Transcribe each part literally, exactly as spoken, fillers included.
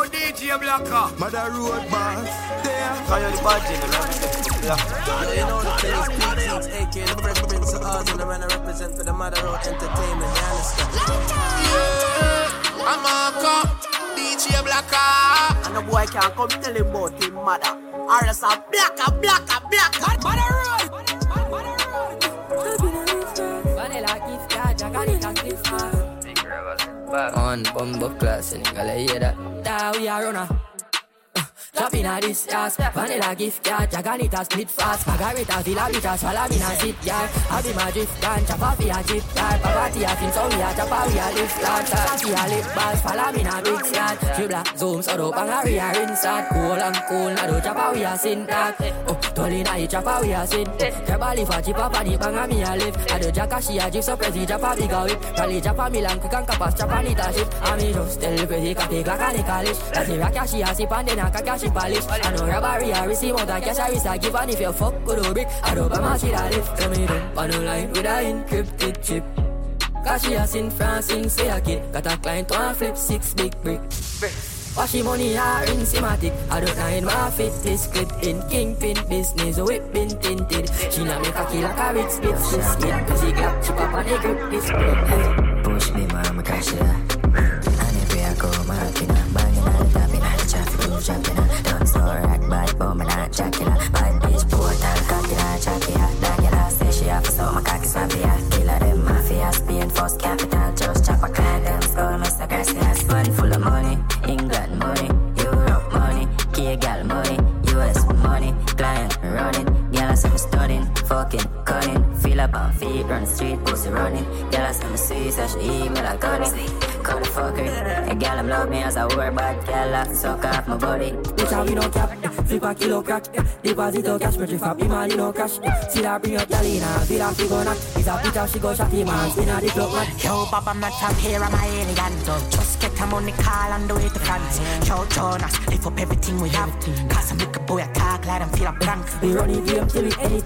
Now D J Djblacka. Mother road boss. There. I am fighting and I'm in all the things. P six A K. Never represent so hard and I represent for the mother road entertainment. You understand? Yeah. I'm a cop. D J Djblacka. And the boy can't come tell him about his mother. Or else a Blacka, Blacka, Blacka. Mother road. On bumbo class, and you gotta hear that. That we are runner. Chopping at this ass, vanilla gift card. Jaganita split fast, margarita, villa vita, swallow in a zip yard. I be my drift gun, chop off your jeep yard. Papati a fin, so we a chop off your lift yard. Chop your lip balls, follow me in a big yard. Dribble, zoom, so do bang a rinse yard. Cool and cool, na do chop off your sin tag. Oh, tolly na he chop off your sin. Treball if a chip up and he bang a me a lift. I do jacka, she a drift, so press he chop off bigger whip. Rally chop off me long, quick and capas, chop on it a ship. And me just tell the crazy cocky Glock and the college. That's the rock, she a sip and then a caca. Polish. I know robbery, I receive more than cash, I risk I give. And if you fuck with a brick, I don't buy my shit, I live. Let me dump on the line with an encrypted chip. Cause she has in France, in say a kid. Got a client, one flip, six big brick. Wash the money, I in Sematic. I don't know my fit, this clip in Kingpin business, whipping tinted. She not make a kill like a rich bitch, she's skin. Cause she got chip up on the grip, this grip. Push me, mama, cash it up. And if we are cold, my heart in a banging on the top in a traffic. Don't store rack bad, but me not Dracula. Bad bitch, poor and cocky, not cocky. Dagula, say she have so my cocky swampy. Killer them mafia, Spain, first capital. Just chop a client, them skull, Mister Garcia. Spun full of money, England money, Europe money, K-Gal money, U S money. Client running, girl, I say me stunning, fucking cunning. Feel up on feet, run street, pussy running. Girl, I say me sweet, so she eat me like honey. Call the fucker, a gal them love me as I wear bad gal off, suck off my body. Bitch, how we no cap, flip a kilo crack. Deposit or cash, but if I be mad, you no cash. See that bring up Galina, feel like she go knock. It's a bitch, she go shotty, man, spin at the club, man. Yo, Bob, I'm not up here, I'm a alien. Just get a money call and do it to France. Yo, Jonas, lift up everything we have. Cause I make a boy attack, let him feel a prank. We run it game till we edit.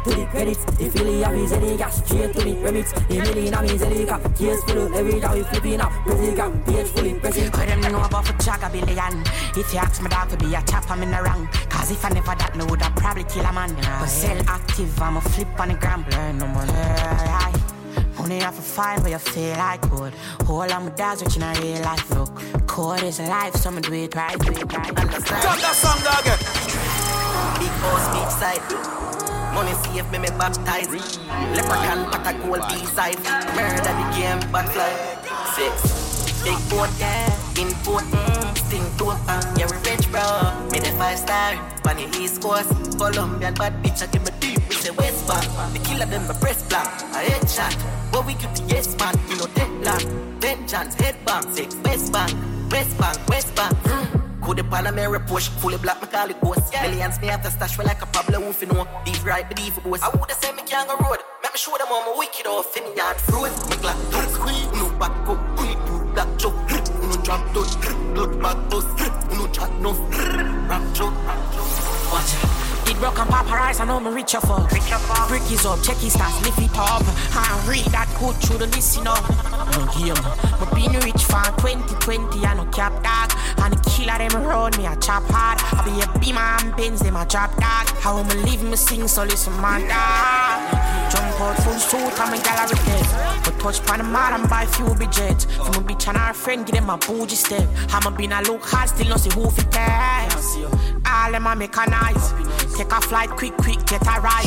To the credits, the Philly Amis, any gas, straight to the remix. The million Amis, any cap, case full, every time we flipping up. Busy got page fully pressing. Could them know about for Jagga Billion. If you ask me that to be a chap, I'm in the wrong. Cause if I never that, me would I probably kill a man. But sell active, I'm a flip on the gram. Learn no money. Only have to find where you feel like good. All of my dogs which in a real life look. Code is life, so me do it right, do it right. Understand? Jump that song, dog. Big boss, big side. Money save me, me baptized. Leprechaun, pat a gold B-side. Murder the game, backfly. Six. Big boat, yeah. Import, mm. Sing to a fan, yeah, revenge, bro. Made a five-star. On the East Coast. Colombian bad bitch, I give me deep. With the West Bank. The killer, them, my press black. A headshot. But we give the yes, man. You know, deadlock. Vengeance, headbang. Six. West Bank. West Bank. West Bank. Mm. Could the Panamera push, fully black, me call it ghost. Yeah. Millions me have the stash, well like a Pablo Wolf, you know. Leave right, believe it was. I woulda said me can't go road. Let me show them how my wicked off in the yard. Froze, me glass, don't squeeze. No back up, bully through black chop. No drop dust, blood bag dust. No chat no, rap chop, rap chop. Watch it. It broke and paparazzi, I know me reach your fall. Brick is up, check his stats, lift it up. I read that code through the listen up. No game, me been rich for twenty twenty, I no cap dog. And the killer them around me, I chop hard. I be a beamer and Benz, them I drop dog. How me live, me sing, so listen man dog. Jump out full suit, I'm a gallery dead. But touch pan the mall and buy few budget. For my bitch and her friend, give them a bougie step. I'm a been a look hard, still no see who fit test. All them a make a nice. Take a flight, quick, quick, get a ride.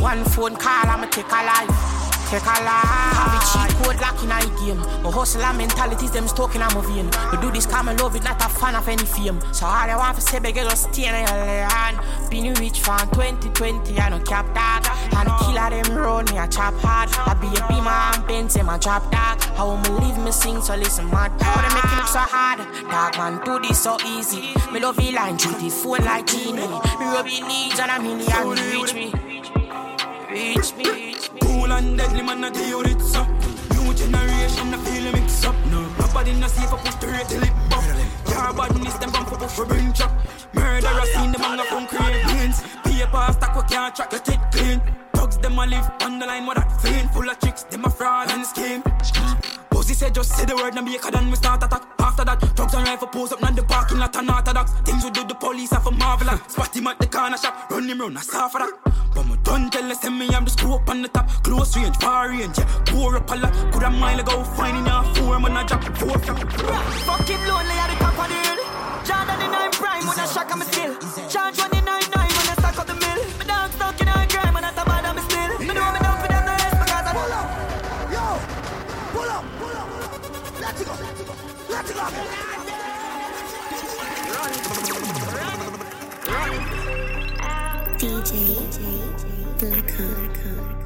One phone call, I'ma take a life. Take a life. Have a cheat code lock in a game. My hustle and mentalities, them stoking on my vein. We do this cause I love it, not a fan of any fame. So all I want to say, beggar, just stay in your hand. Been rich for twenty twenty, I no cap dog. And killer them round me, I chop hard. I be a beamer and Benz, them I drop dog. How me live, me sing, so listen, man. How they make it look so hard? Dog man, do this so easy. Me love the line, treat the phone like genie. Me rub your knees and a million. Reach me, reach me, reach me. Cool and deadly, man, I tell you it's up. New generation, I feel a mix up. Nobody in the safe, I push the rate till it buff. Your badness, them bump up for bring chop. Murderer, seen them on the phone, create wins. Paper, stack, we can't track, get it clean. Dogs, them a live on the line, what that fiend. Full of tricks, them a fraud and scheme. Pussy said, just say the word, now be a card and we start attack. After that, drugs and rifle pose up, not the parking. unorthodox. Things we do the police are for marvelous. Spot him at the corner shop, run him round, I saw for that. But my done tell us me I'm the screw up on the top. Close range, far range, yeah, pour up a lot. Could a mile ago, finding your four, man, I drop four from. Fuck him lonely at the top of the hill. Jordan in nine prime, when I shock on my skill. Charge one in nine nine, when I stack up the mill. My dog stuck in nine grime, and I tabard on my still. Me know me down for them, no less, because I... Pull up, yo, pull up, pull up, let's go, let's go. Run, run, run. D J.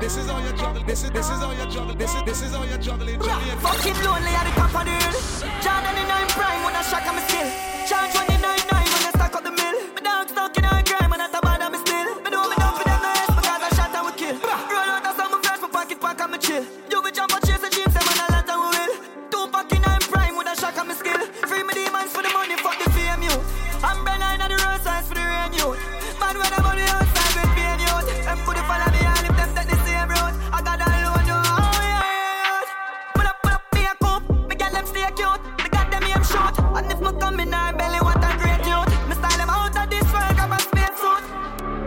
This is all your juggle, this is this is all your juggle, this is this is all your juggling. Fucking lonely at the top of the hill. Jordan in nine prime when I shock on my skill. Charge one in nine nine when I stack up the mill. My dog stuck in nine grime and I tabard on my still. Me know me down for them no rest because I shot and we kill. Roll out the summer flash, my pocket pack and me chill. You be jump and chase the jeeps and man a lot and we will. Two pack in nine prime when I shock on my skill. Free me demons for the money, fuck the fame you. Umbrella in the road signs for the rain you. Man when I'm on the outside. I'm for the follow me and if them take the same road, I got a load of oh yeah. Put up, put up, be a coop. Me get them stay cute. Me got them aim short. And if me come in I belly, what a great youth. Me style them out of this world, got my space suit.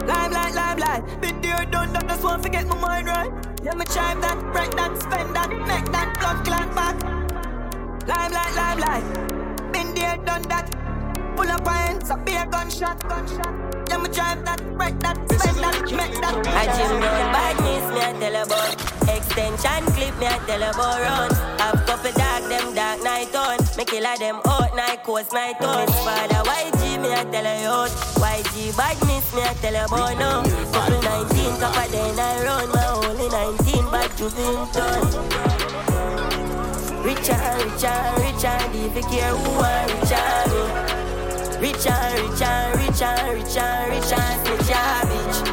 Limelight, limelight. Been there, done that, just won't forget my mind right. Yeah, me chive that, break that, spend that, make that blood clot back. Limelight, limelight. Been there, done that. Pull up my hands, up be a gunshot, gunshot. Yeah, me drive that, break that, spend that, make that. I just roll badness, me a tell about. Extension clip, me a tell about runs. Have couple dark, them dark night on. Me killer them out, night coast, night on. Father Y G, me a tell about. Y G badness, me a tell about now. Couple nineteen, couple then I run. My only nineteen, but you've been done. Richer, richer, richer, if you care who I richer. Rich and rich and rich and rich and rich and switch your bitch.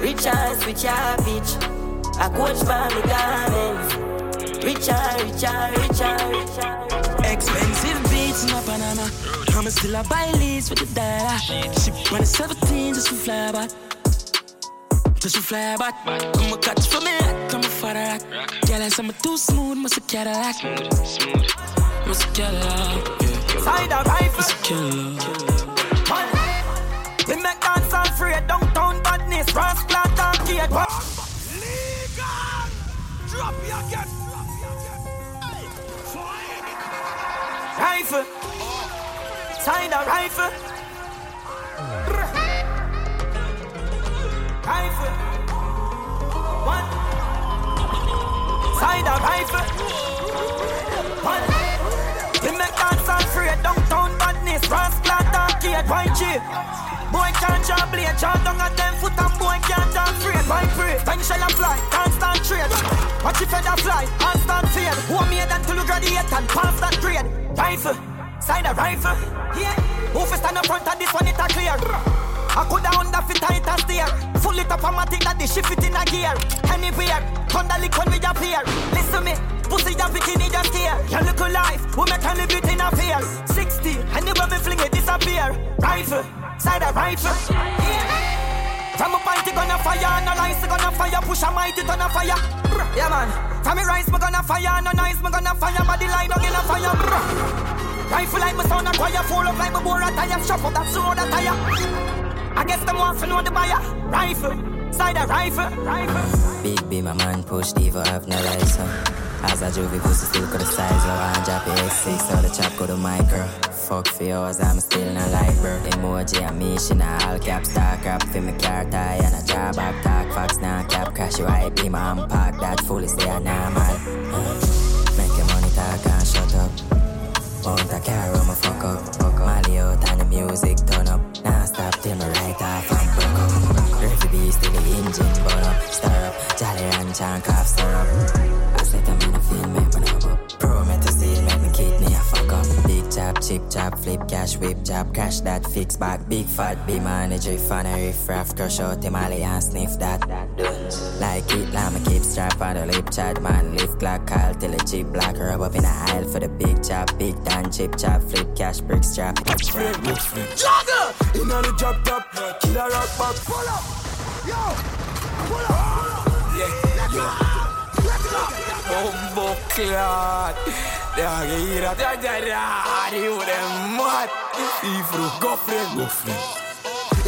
Rich and switch your bitch. I coach by my garments. Rich and rich and rich and rich and expensive beats in my Panama. I'm still a buy lease with the dollar. She went to seventeen just to fly back. Just to fly back. I'ma catch for me like I'm a father. Girl, I'm too smooth, must a Cadillac. Smooth, smooth. Must a Cadillac. Side of rifle. We make dance all free at downtown badness. Ross Blatt and Kate. Legal! Drop your gun. Rifle. Side of rifle. Rifle. One. Side of rifle. One. We make dance and free at downtown badness. Ross Blatt and Kate Y G. Boy can't jump blade, jump down at ten foot and boy can't jump free. Boy free, when shall I fly, can't stand trade. Watch if I fly, can't stand fear. Who made until you graduate and pass that grade. Rifle, sign a rifle. Yeah, who first stand up front of this one it a clear. I coulda underfit and it a steer. Full it up on my thing that they shift it in a gear. Anywhere, thunder lick when we appear. Listen me. Pussy and bikini just here. Your little life, we make a live it in a fear. Sixty, and the women fling it disappear. Rifle, side of rifle. Yeah. From a panty gonna fire, no lies gonna fire. Push a mighty gonna fire. Yeah man, from me rice me gonna fire, no nice me gonna fire. Body line up in a fire. Rifle like me sound a choir, full up like me bore a tire. Shop up that soda that tire. I guess them wants to know the buyer. Rifle, side of rifle. Rifle. Big B, my man push diva, have no license. As I drove, we pussy still got the size, yo, I drop the X six, so the chop go to my girl. Fuck for yours, I'm still not like bro. Emoji and me, she not all cap, stock up for my car tie and a job up, talk fox, now cap, crash you I be my unpack, that fool is there, now man. Make your money talk and shut up. Won't I care, I'ma fuck up, fuck up. Molly out and the music turn up. Now stop till my right off and broke up. Revy beast till the engine burn up, stir up. Jolly ranch and cough syrup. Chip chop, flip cash, whip chop, cash that fix back. Big fat be man, a drift on a riff raff, crush out him alley and sniff that. Like it, lamb like keep strap on the lip chat, man. Lift clock, call till the chip black, rub up in a aisle for the big chop. Big tan, chip chop, flip cash, brick strap. Jogger! In on the drop top, killer rock back. Pull up! Yo! Pull up! Pull up! Yeah, yo! Let's go! Bombo clad! Jag är att jag drar I den mat ifru gofre gofre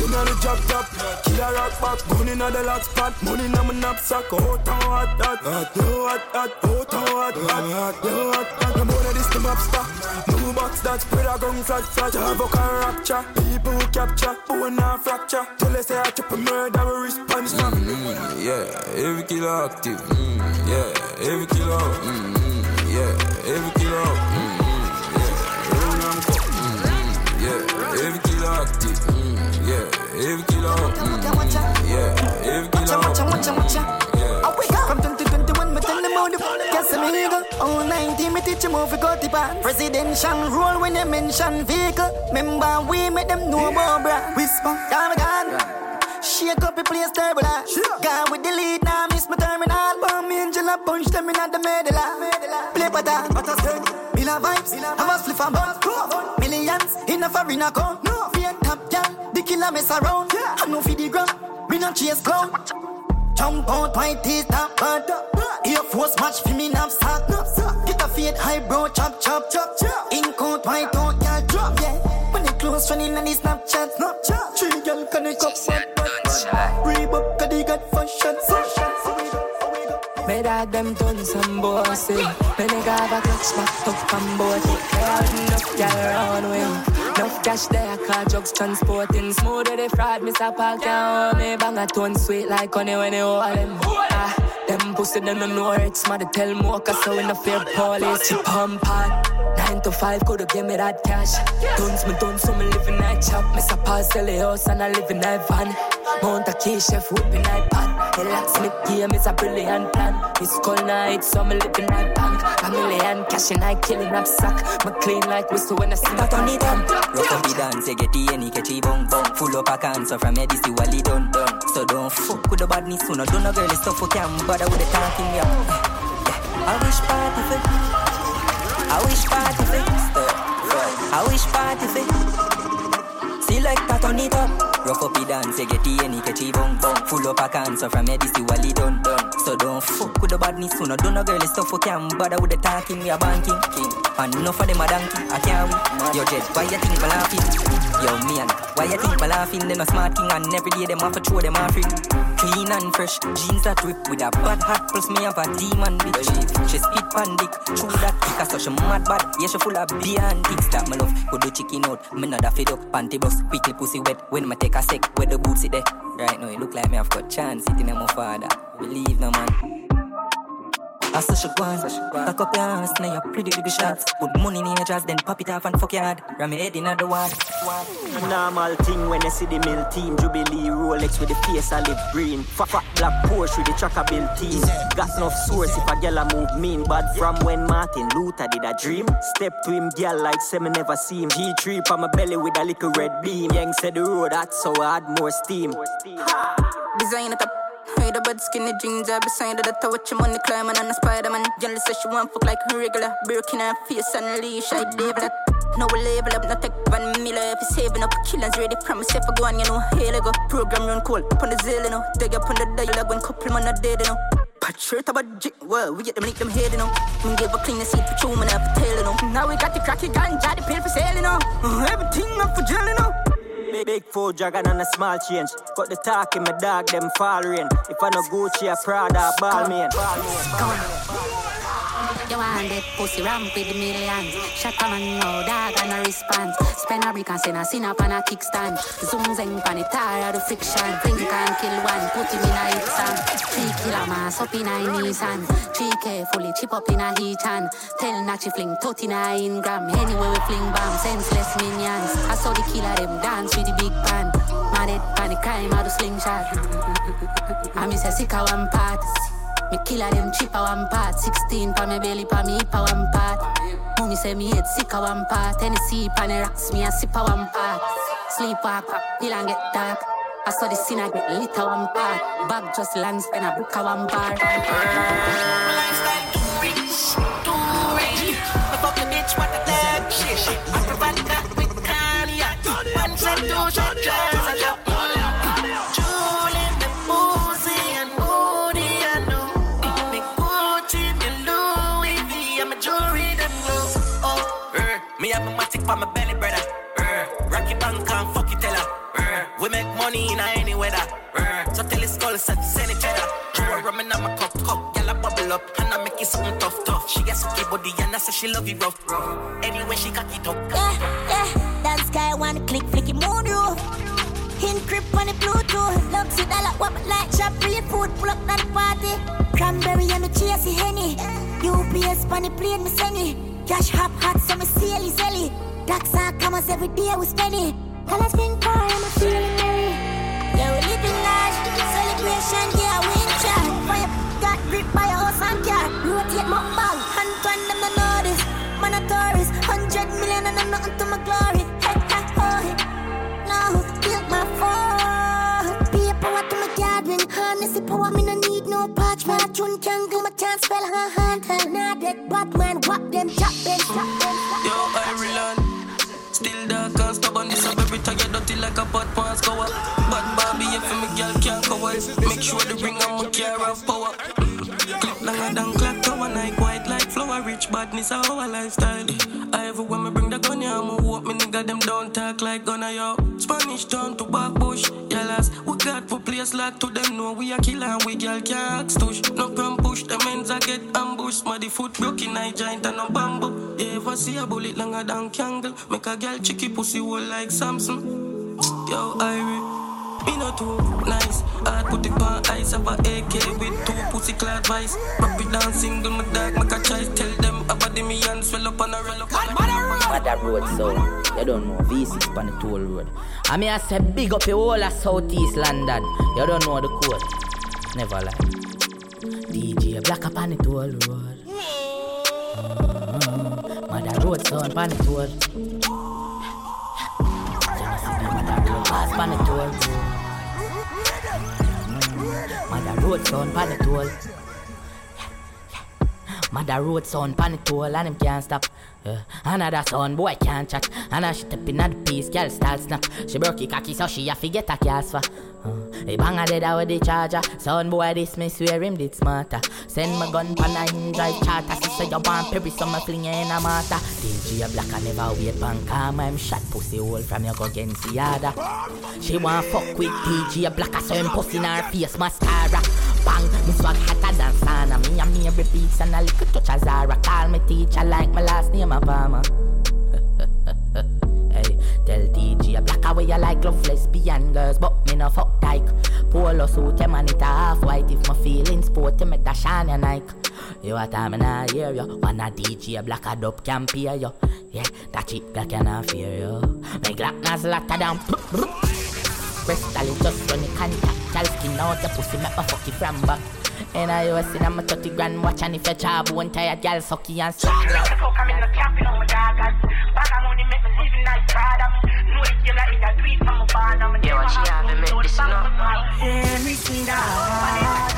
inna the job job killer rock back money na the lock spot money na my knapsack hot hot hot hot hot hot hot hot I'm on this map star no box that spread a gun flash flash havoc and rapture people capture bone and fracture till they say I chop a murder response mm, yeah every killer active mm, yeah every killer mm, yeah every killer mm, yeah run and cut mm, yeah every killer active mm, yeah every killer mm, yeah every killer watcha watcha watcha yeah I wake up from twenty twenty-one but tell them how the Casamigos all nineteen me teach them how to go to band presidential rule when they mention vehicle remember we make them know about bra whisper down again shake up the place, terrible. Sure. God with the lead, now nah, miss my terminal. Bomb angel, I punch them in at the middle. Play pattern, but I said, Mila vibes, I was flip and bounce. Millions in a foreign account. No, we ain't top down, the killer mess around. Yeah. I know for the ground, we not chase clown. Jump out, my teeth up, bad. Air Force match for me, knapsack. Get a fade, high bro, chop, chop, chop. In court, my don't y'all drop, yeah. Close running on the Snapchat, Snapchat. Three girl can hook up, but but Reebok can they get fashion, fashion. Me dad them done some bossy. Me nigga have a clutch back up from both. They have enough girl round with. Enough cash there, car drugs transporting. Smooth the fraud, Mister Park and me bang a ton sweet like honey when they hold them. Ah, them pussy them don't know it's mad. Tell more 'cause so in the fair police she pump on. Nine to five, coulda give me that cash. Tons me tons, so me living I chop. Miss a pass, sell the house and I live in I van. Mount a key chef, whipping I pan. The locksmith here, miss a brilliant plan. Miss call night, so me living I bank. A million cash and I killing up sack. Me clean like whistle when I sing. But on the dump, rock up the dance, you get the any catchy bong bong. Full up a cancer from Eddie, see Wally done done. So don't fuck with the badness sooner. Don't a girl is tough for cam, bother with the talking yam. I wish party for. I wish party fixed up. I wish party fixed. Select that on it up. Rough up the dance, you get the any catchy bong bong. Full up a cancer from Eddie, see Wally done done. So don't fuck with the badness sooner. Don't a girl is tough for cam, bother with the talking, we are banking. And enough of them a donkey, I can't win. Yo Jed, why you think for laughing? Yo man, why you think for laughing? Them a smart king and every day them have to throw them offering. Clean and fresh, jeans that rip with a bad hat. Plus me have a demon bitch. She spit pandic, chew that kick. So she mad bad, yeah she full of beer and dicks. That me love, go do chicken out. Me not a fed up, panty bust, quickly pussy wet. When me take a sec, where the boots sit there. Right now it look like me have got chance sitting in my father. Believe no man. I saw she gone, cock up your ass, now you're pretty big shots. Put money in your jazz, then pop it off and fuck your head. Ram your head in the wall. Normal thing when I see the mill team. Jubilee Rolex with the face olive green. Fuck fuck black Porsche with the tracker built team. Got enough source if a girl a move mean. But from when Martin Luther did a dream. Step to him girl like say me never seen. G three from my belly with a little red beam. Yang said the road hot so I had more steam. Ha! Design it up. Hide about skinny jeans, I be signed that I watch him on the climb and on the Spider-Man. Jelly says she want fuck like a regular, breaking her face and leash, I devil it. Now we level up, not take one miller if you saving up. Killings ready, promise if I go on, you know, hell I go. Program run cold, pon the zeal, you know. Dig up on the dialogue when couple man are dead, you know. Patriot about J, well, we get them lick them head, you know. We give a clean the seat for two men up tail, you know. Now we got the cracky ganja, the pill for sale, you know. Everything up for jail, you know. Big four dragon and a small change. Got the talk in my dog, them fall rain. If I no Gucci, a Prada, a ball man. You want that pussy ramp with the millions. Shut up and no dog and a response. Spend a brick and send a sin up on a kickstand. Zoom zeng panitara the friction. Think you can kill one, put him in a hip stand. Three killer mass up in a Nissan. Three carefully chip up in a heat-chan. Tell Nachi fling tot in a ingram. Anyway we fling bomb, senseless minions. I saw the killer them dance with the big pan. Mad it pan the crime out of slingshot. I miss a sicker one part. Me killer them cheaper one part. Sixteen pa me belly pa me hip a one part. Mommy say me head sicker one part. Tennessee pa me rocks me a sip a one part. Sleepwalk up, pill and get dark. I saw the scene I get lit a one part. Bag just lands when I book a one part. My lifestyle too rich, too rich. I fuck a bitch, what a damn shit. I provide that with cardiac. One set, two shot, jazz, I love all up. Julie, the pussy and booty, I know. Make Gucci, the Louis V, I'm a jewelry, the blue. me have a matic for my belly, brother. Uh, Rocky bank and fuck it, tell her. Uh, we make money in any weather. Uh, so tell his skull, set send each other. Pour rum in my cup, cup, gyal a bubble up, and I make it something tough, tough. She gets okay body, and I say she love you rough. Anyway, she cock it up. Yeah, yeah. Dance guy wanna click, flicky mood roof. In crib on the Bluetooth, love see dollar wop like chop, real food, pull up that party. Cranberry and me chase the henny. U P S on the plane, me send it. Cash hop hot, so me seal is ellie. Ducks are commas every day we spend it. All I spend for, I'm feeling merry. Yeah, we living large, celebration, yeah, we in charge. Fire, got grip by a horse and car. Rotate my ball, hand to hand, them no notice. Man a tourist, hundred million and I'm nothing to my glory. Head back for it. No, build my phone. Be a power to my gathering. Harness the power, me no need no parchment. I tune can go my chance, fell her hand. Now that Batman, walk them, chop them, chop them. Yo, Ireland. Still dark and stubborn, this up every time you're dirty like a pot pass cover. Bad Barbie, if me girl can't cover. Make sure the ring on my care of power. Clip longer than clock tower, night white like flower. Rich badness, our lifestyle. I ever when me bring the gun, yeah, I'ma walk me nigga, them don't talk like gunna, yo. Spanish town to back bush, yeah, last. We got for place like to them, know we a killer and we girl can't act stush. No gram push, the men's I get ambushed. Muddy foot broke in, I giant and no bamboo. Yeah, if I see a bullet longer than candle, make a girl cheeky pussy wall like Samson. Yo, Irie. Me not too nice. I put it on ice. Have a A K with two pussy clad vice. Rap it down single. My dog make a choice. Tell them about the me and swell up and I roll up. What a road sound. You don't know V six on the toll road. I mean I said big up the whole of Southeast London. You don't know the code. Never lie. D J Djblacka on the toll road. Mm-hmm. Mother road sound on the toll. Pass on the toll. Mother road sound pan it all. Mother road sound pan it all and him can't stop. Uh, another sound boy can't chat. And I shit up in the piece, girl start snap. She broke it cocky so she a forget a cast for. He bang a dead out with the charger. Sound boy this me swear him did smarter. Send my gun pan a him drive charter. She say you want Perry so me fling you in a mortar. D J Djblacka never wait pan calm. I'm shot pussy hole from your go against the other. She want fuck with D J Djblacka so him pussy in her face mascara. Bang, me swag hotter than sauna. Me and me repeats and a little touch of Zara. Call me teacher like my last name Obama. Hey, tell D J Djblacka where you like love lesbian girls, but me no fuck dyke. Polo suit him and it a half white. If my feelings sport him at the shiny Nike. You a time in a year, yo. Wanna D J Djblacka dub can peer, yo. Yeah, that cheap girl cannot fear, yo. My glackness latter down. Rest a little just run the contact. Tell skin out the pussy make my fucky from back. And I always see them a thirty grand watch. And if your job won't tired, girl sucky and strong. What the fuck, I'm in the camping on my dog. Bag of money make me living like proud. No, if you like it, I do it from a barn. Yeah, what she have to make this enough. Hear me sing the heart.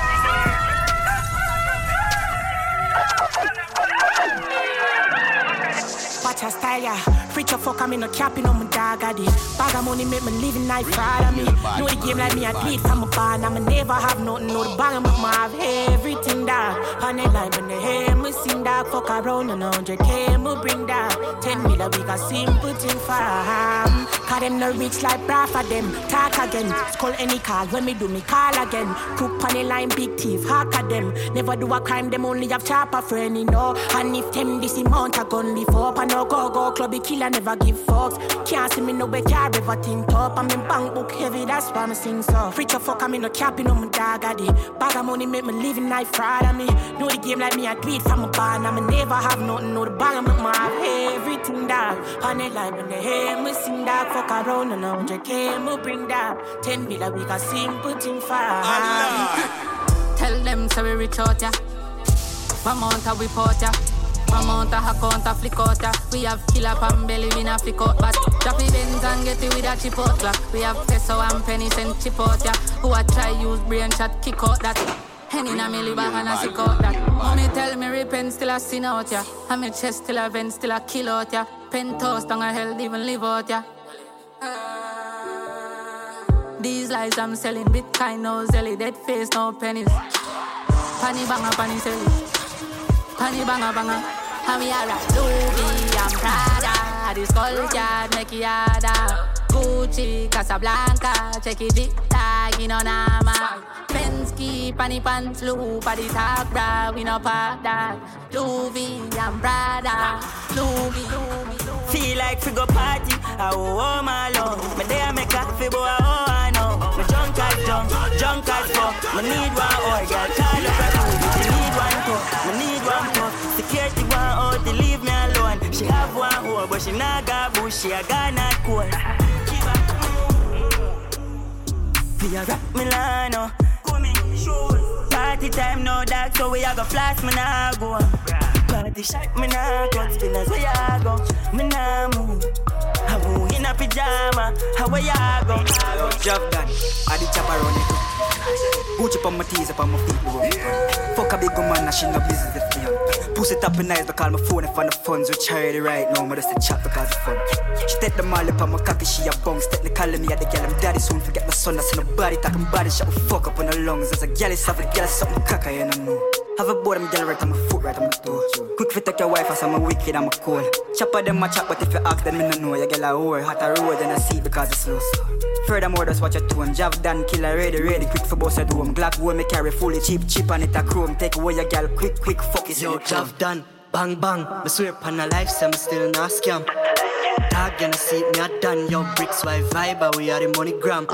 Watch her style, yeah. Preach a fuck, I'm in a capping on my dog addy. Bag of money make me living like proud of me. Know the game like me, I do it from a barn. I'ma never have nothing, know the bag, I'ma have everything dog. On the line when they hear me sing dog. Fuck around and one hundred K me bring dog. ten mil a week a simple thing for um. Cause them no rich like bra for them. Talk again, skull any call, when me do me call again. Crook on the line, big thief, hack at them. Never do a crime, them only have chopper friend, you know. And if them this amount a gun lift up and no go go club, kill. I never give fucks. Can't see me no way, can't ever think top. I'm in bank book heavy, that's why me sing so. Free to fuck, I'm in no capping on my dog addy. Bag of money make me living like fraud of me. Know the game like me, I do it from a barn. I'ma never have nothing, know the bag, I'ma make my everything dog. On the line when they hear me sing dog. Fuck around and one hundred K me bring dog. ten mil a week a simple thing for oh, tell them so we reach out ya. One month I report ya. Mamanta, Hakonta, Flicota. We have killer and belly, we not flick out. But Jappy Benz and get it with a chipotle. We have peso and pennies and chipotle. Who a try use brain shot, kick out that. Henny na me live and I sick out that. Mommy tell me repent, still a sin out ya. And me chest still a vent, still a kill out ya. Penthouse, tongue a hell, even live out ya. These lies I'm selling, Bitcoin, no zelly. Dead face, no pennies. Panny banger, panny selling. Honey banger banger, and we are a Louis and Prada. the sculpture, make it harder. Gucci, Casablanca, check it, the tag in on armor. Penske, panty pants, loop, at the top bra, we no park that. Louis and Prada, Louis, Louis, Louis. Feel like we go party, I oh, oh my love. My day I make a fibo, oh I know. My junk I junk, junk I fuck. My need one oil, girl, call up a food. She need one cup, my need one cup. Security one out, they leave me alone. She have one hole, but she not got bush, she a got not cool. We a rap Milano. Party time no dark, so we a go flash, me nah go. Party shot, me nah cut, spinners where ya go, me nah move. I woo in a pyjama, how where ya go? Job done, I the chopper on it. Gucci pon my tees, up on my feet. Fuck a big woman, she no business with me. Pussy tapping eyes, but call my phone and find the funds with charity right now. Me just a chat because it's fun. She take the molly pon my cocky, she a bounce. Technically me a the girl, I'm daddy soon forget my son. I see nobody talking body, shut the fuck up on the lungs. As a girl is have a girl something cock, I ain't no know. Have a board, I'm girl right on my foot, right on my toe. Quick fit take your wife, as I'm a wicked, I'm a cold. Chopper them a chat, but if you ask them, I don't know. Your girl a whore, hot a road, and I see because it's low. Furthermore, just watch your tone. Jav done, killer, ready, ready, quick for boss at home. Glock home, me carry fully cheap, cheap, and it a chrome. Take away your girl, quick, quick, fuck is yo, Jav done, bang, bang. Me swear upon a life, so me still not scam. Tag and I see it, me a done. Yo, bricks, why vibe, we are the money gram.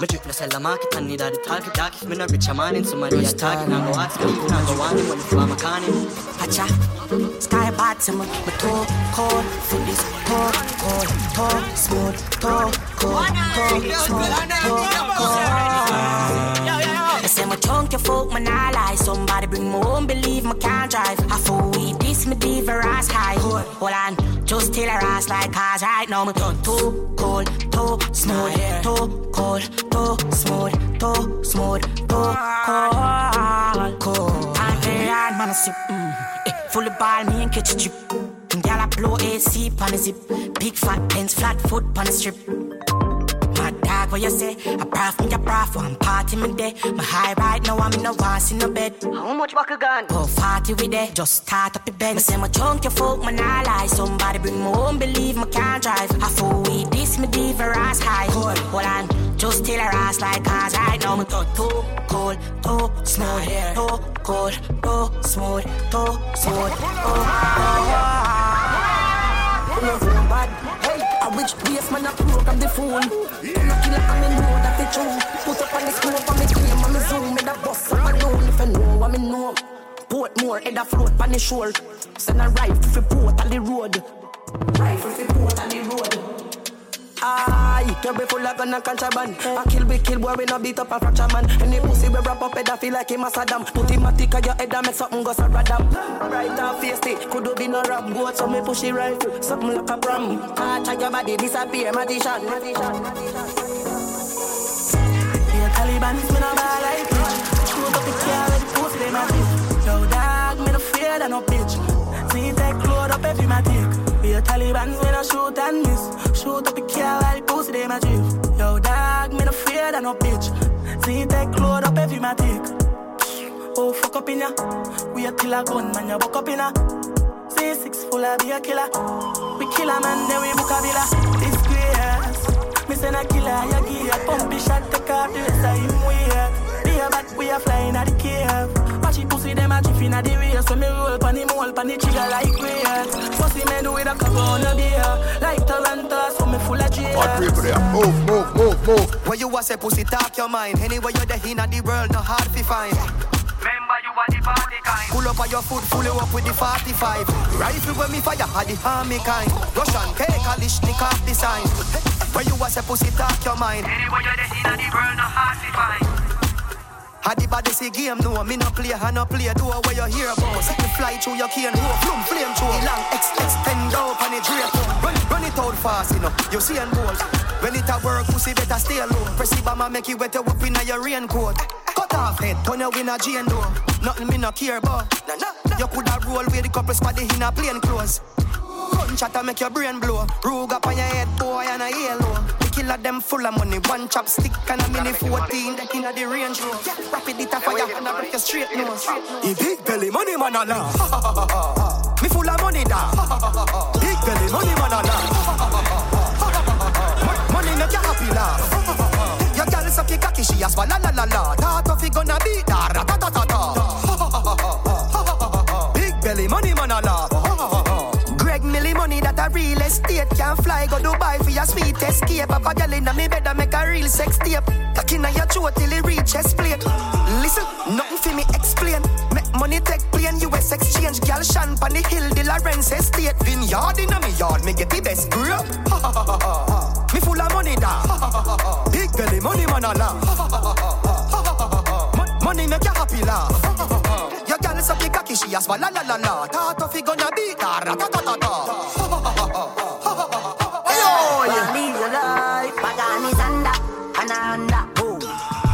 Me trip no sell the market and need a the target. Dark if me no rich a man in somebody a target. Now go ask me if I go on him when the farmer can him. Hacha, sky bad to me. Me talk cold, food is cold, cold, talk smooth, talk cold, talk smooth, talk cold. I say me chunk your folk, man I lie. Somebody bring me home, believe me can't drive. I fool with this, me diva her ass high. Hold on, just tell her ass like cars right now. Me done too cold, too smooth, too cold, too smooth, too smooth, too cold, cold. I'm tired, man I sip, mm. eh, full of ball, me and catch a chip. Girl I blow A C pan a zip, big fat pens, flat foot pan a strip. What you say? I prof me, I prof one party me day. My high right now, I'm in a wash in the bed. How much back a gun? Go party with it, just start up your bed. I say my chunk your folk, man I lie. Somebody bring me home, believe me can't drive. I fool with this, me diva ass high. Hold, hold on, just tell her ass like cars right now. Me thought too cold, too smooth, too cold, too smooth, too smooth. Oh, which place man I program the phone? I'm not killing and I know that it's true. Put up on the scope and me dream and me zoom. Me the bus up and down if I know and me know. Port more head a float on the shore. Send a rifle for port on the road. Rifle for port on the road. Aye, can be full of gun and contraband. I kill we kill boy we no beat up a fracture man. Any pussy we wrap up head I feel like him a Saddam. Put him a tick on your head and make something go Saradam. Right and face it, could do be no rap. Go out so me push it right, something like a pram. Catch your body disappear, magician. Yeah, Taliban is me no buy like bitch. Shoot up the car and push them a bitch. Yo dog, me no fear than no bitch. See take load up every my dick. Be a Taliban when I shoot and miss. Shoot up a car while the pussy they my drift. Yo dog, me no fear that no bitch. See take load up every my tick. Oh fuck up in ya. We a killer gun man, you buck up in ya. See six full of be a killer. We kill a man then we book a villa. Disgrace. Me send a killer, ya gear. Pump his shot, take off the rest of him weird. Be a bat, we a flying at the cave. She pussy them a jiffin a the race. So me roll pan him all pan the trigger like grapes. Pussy me do with a couple on a beer. Like Toronto, so me full of jail. Hot people there, move, move, move, move. When you was a pussy, talk your mind. Anyway you're the hin of the world, no hard to find. Remember you are the party kind. Pull up on your foot, pull you up with the forty-five. Rifle when me fire, had the army kind. Russian cake, Kalashnikov design. When you was a pussy, talk your mind. Anyway you're the hin of the world, no hard to find. Had the body see game, no, me no play, I no play, do what you hear about. Set the fly through your cane, whoa, plum, flame through. The long X, extend out and it drape. Run, run it out fast, you know, you see and bolt. When it a work, pussy better stay alone. Press the bomb and make it wet up in your raincoat. Cut off head, turn your win a Jane though. Nothing me no care about. Nah, nah, nah. You coulda roll with the couple spot the in a plain clothes. Gunshot and make your brain blow. Rogue up on your head, boy, and a yellow. Killer them full of money, one chopstick and a mini fourteen. That in the range room. Rapid it a fire and a break your straight nose. He big belly money man a laugh. Me full of money da. Big belly money man a laugh. Kelly money man a laugh. Greg Millie money that a real estate can fly go Dubai for your sweet escape. Papa girl inna me bed a make a real sex tape. Cock inna your throat till it reach his plate. Listen, nothing for me explain. Make money take plane U S exchange. Girl shan pan the hill the Lawrence estate. Vineyard inna me yard me get the best grip. Me full of money da. Big belly money man a laugh. Mon- money make you happy laugh. Up your cocky, she has la la la la. Tato fi gonna beat her, ta ta ta ta. Leave your life, Pagani Zanda, Ananda.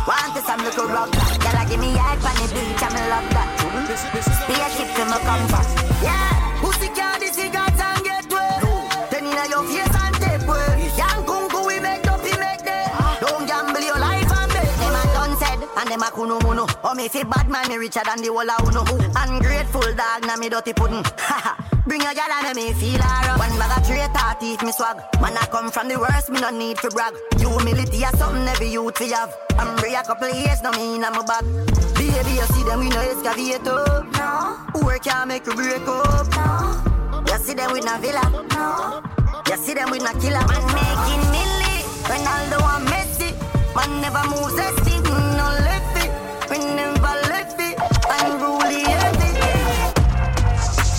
Want some little rock that? Girl, give me hype on the beach, I'm in love that. Be a kid from a compass. Yeah, pussy can't be cigarettes and get wet. Then in your face and tape wet. Young kungu we make up, we make that. Don't gamble your life and bet. Them a done said, and them a kuno mono. Oh, me fi bad man, me richer than the whole of uno. Ungrateful dog, na me dirty pudding. Bring a gal and me feel her up. One bag of traitor teeth me swag. Man, I come from the worst, me no need fi brag. Humility is something every youth fi have. I'm free a couple of years, no me inna my bag. Baby, you see them we no excavator. No. Work can't make you break up. No. You see them with no villa. No. You see them with no killer. Man making milli, Ronaldo and Messi. Man never moves a stick, no left.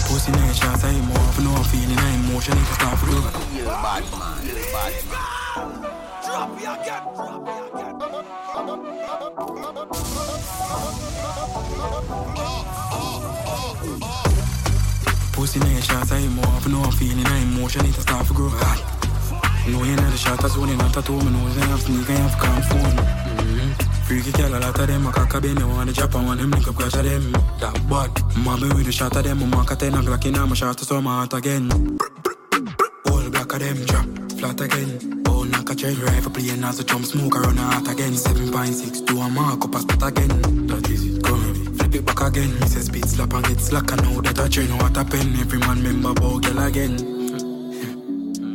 Pussy nature, I'm more for no feeling, I'm motion, it's not for you. You're bad, man. You're bad, man. Drop me again, drop me again. Oh, oh, oh. Pussy nature, I'm more for no feeling, I'm motion, it's not for you. No, you're not a shot, that's only not a two minutes, I have sneak, I have come for. Freaky girl, a lot of them, a cock a bend, want to drop and want them, link up, crash of them. That bad, mommy with a shot of them, a mark a ten, a glock in, I'm a shot to some heart again. All black of them, drop, flat again. All knock a chair, rifle playing as a jump, smoke around a heart again. seven point six two, a mark up a spot again. That is it, come here. Flip it back again, he says beat slap and get slack, and now that I train, what happened, every man member bow girl again.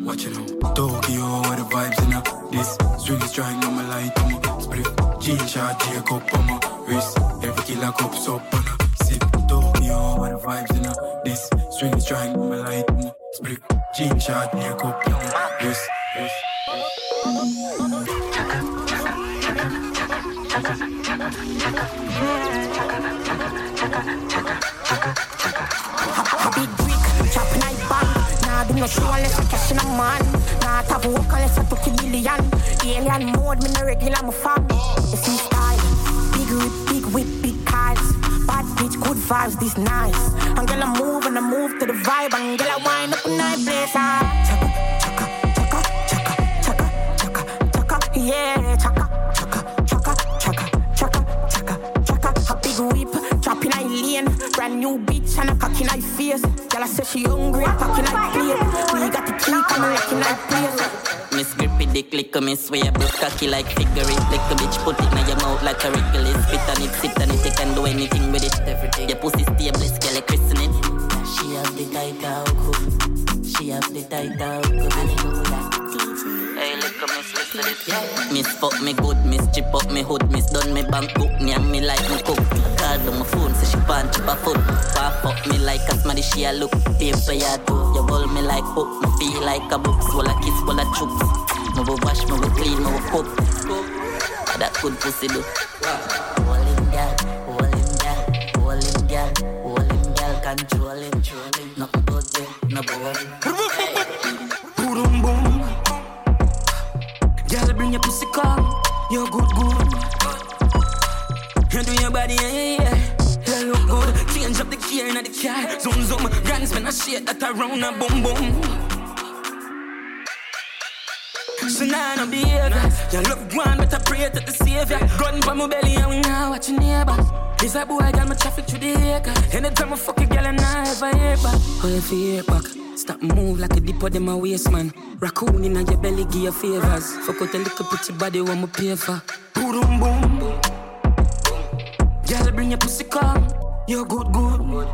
Watch it now. Tokyo, all the vibes in up. This string is trying on my light, on my split. G-Shot, J-Cup on my wrist. Every killer cup's up on a sip. Tokyo, what the vibes in a this. String is trying on my light, on my split. G-Shot, J-Cup on my wrist. Chaka, chaka, chaka, chaka, chaka, chaka, chaka. Yeah, chaka, chaka, chaka, chaka, chaka, chaka. A big brick, chop night band. Nah, do no show unless I cash in a man. Nah, tap walk unless I took a billion. Alien mode, me no regular, my fam. It's me style. Big whip, big whip, big cars. Bad bitch, good vibes, this nice. I'm gonna move and I move to the vibe. I'm gonna wind up in my place. Chaka, chaka, chaka, chaka, chaka, chaka, chaka. Yeah, chaka, chaka, chaka, chaka, chaka, chaka, chaka. A big whip, drop in my lane. Brand new bitch and a cock in my face. Girl, I say she hungry, a cock in my plate. We got the key, come and in my place. Miss grippy dick lick, miss way a block cocky like figure it. Lick a bitch, put it in your mouth like a wrinkle. Spit on it, sit on it, you can do anything with it. Everything. Your pussy stable, girl, christen it. She have the tight out, she have the tight out. Hey, lick a miss, listen to this. Yeah. Miss fuck me good, miss chip up me hood, miss done me bank book, me and me like me cook. Call on my phone, say so she pan chip a foot. Pop fuck me like a smarty, she a look. Paper ya do, you hold me like hook. Feel like a book, swallow a kiss, swallow a chook. Me will wash, me will clean, me will cook. That good pussy do. Hold him, girl, hold him, girl, hold him, girl, hold him, girl, control him, control him. No boring, no boring. Boom, boom. Girl, bring your pussy come, you're good, good. You do your body, yeah, yeah. You look good. Change up the gear in the car. Zoom, zoom. Grand spin a shit that around a boom, boom. So now no behavior. You look one, but I pray to the savior. Gun for my belly and we now watch your neighbor. Is a boy got my traffic through the acre. Anytime I fuck a girl and I ever hear back. Oh, if you hear back, stop move like a dip of them a waist, man. Raccoon in your belly, give your favors. Fuck out a little pretty body, want my paper. Boom, boom, boom. Girl, bring your pussy come. You're good, good. Good,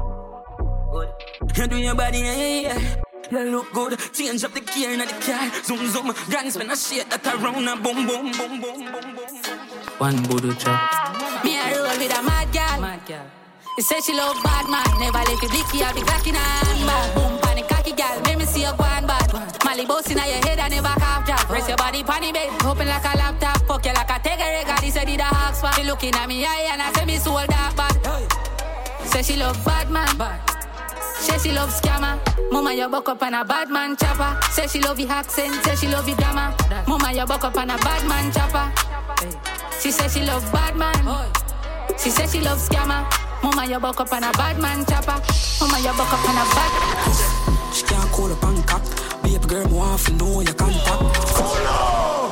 good. You do your body, yeah, yeah. You look good. Change up the gear in the car. Zoom, zoom. Gang spin a shit that around a boom, boom, boom, boom, boom, boom. One voodoo chop. Me a roll with a mad girl. Mad girl. She said she love bad man. Never let it blicky, I be glocking on bad. Boom, panic, cocky gal, make me see a guan bad. Molly boss inna your head, I never half drop. Press your body, panny bed, open like a laptop. Fuck you like a take a record, he said he the hawk spot. She looking at me eye and I say me soul dark bad. Say she love bad man, bad. Say she love scammer. Mama, you buck up on a bad man chopper. Say she love the accent, say she love the drama. Mama, you buck up on a bad man chopper. She say she love bad man. She say she love scammer. Mama, you buck up on a bad man chopper. Mama, you buck up on a bad. She can't call up and cock. Baby girl, mo want to know your contact. Follow!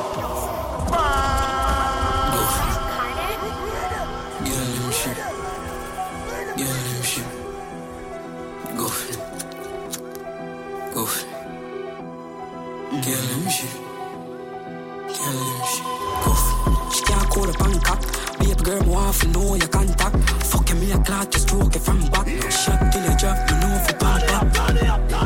Bye! Girl, them shit. Girl, them shit. Goofy, goofy, girl, them shit, girl, them shit, goofy. She can't call up and cock. Baby girl, mo want to know your contact. Fucking me a clock, just stroke it from back. Shut till you drop, you know for pop pop.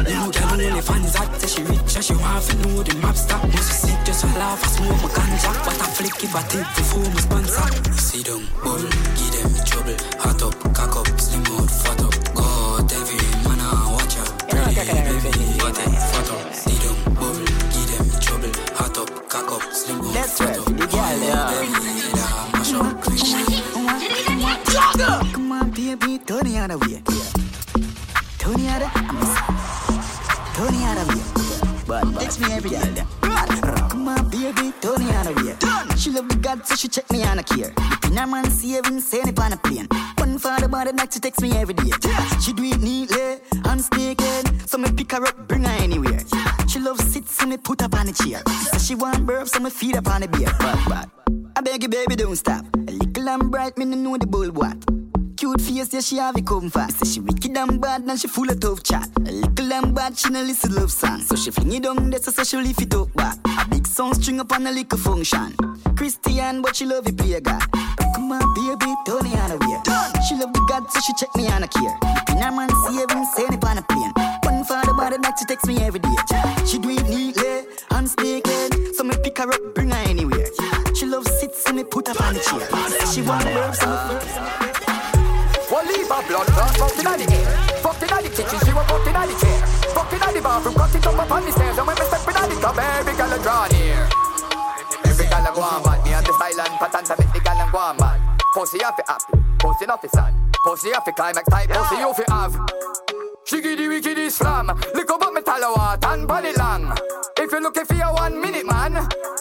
You know girl, only fans that say she rich and she want to know the map stop. Must she sit just for laugh, I smoke my ganja. But I flick if I take before my sponsor. See them bubble, give them trouble. Hot up, cock up, slim out, fat up. God, every man I watch out. Pretty, baby, what I fat up. See them bubble, give them trouble. Hot up, cock up, slim out, fat up. God, baby, that mash up. Come on, baby, turn it out of here. Turn it out of here. Turn it out of here. But text me every day. Come on, baby, turn it out of here. She love the God, so she check me on a care. Between her man, see even send it on a plane. One for the body, next she text me every day. She do it neatly and sneaking. So me pick her up, bring her anywhere. She loves sits, so me put her on a chair. So she want birth, so me feed her on a beer. But, but, I beg you, baby, don't stop. A little and bright, me no know the bull what. Cute face, yeah, she have it come fast. So she wicked and bad, now she full of tough chat. A little and bad, she no listen love song. So she fling it down there, so she lift it up back. A big song string up on a little function. Christian, but she love it play God. Come on, baby, turn it on a way. She love the God, so she check me on a care. In her man, see everything, send it on a plane. One for the body, that she text me every day. She do it neatly and sneaking. So me pick her up, bring her anywhere. She loves sits and me put her on the chair. She want love, so me first. One leave her blood clot, fucked in the air. Fucked in the kitchen, she was fucked in the chair. Fucked in the bathroom, got it up upon the stairs. And when we step in the club, every girl a draw near. Every girl a go on mad. Me and the silent patterns, I make the girl and go on mad. Pussy have it happy, pussy not fi sad. Pussy have fi climax type, pussy you fi have. Shiggy the wicked is slam. Look about me tallow heart and body long. If you're looking for your one minute man,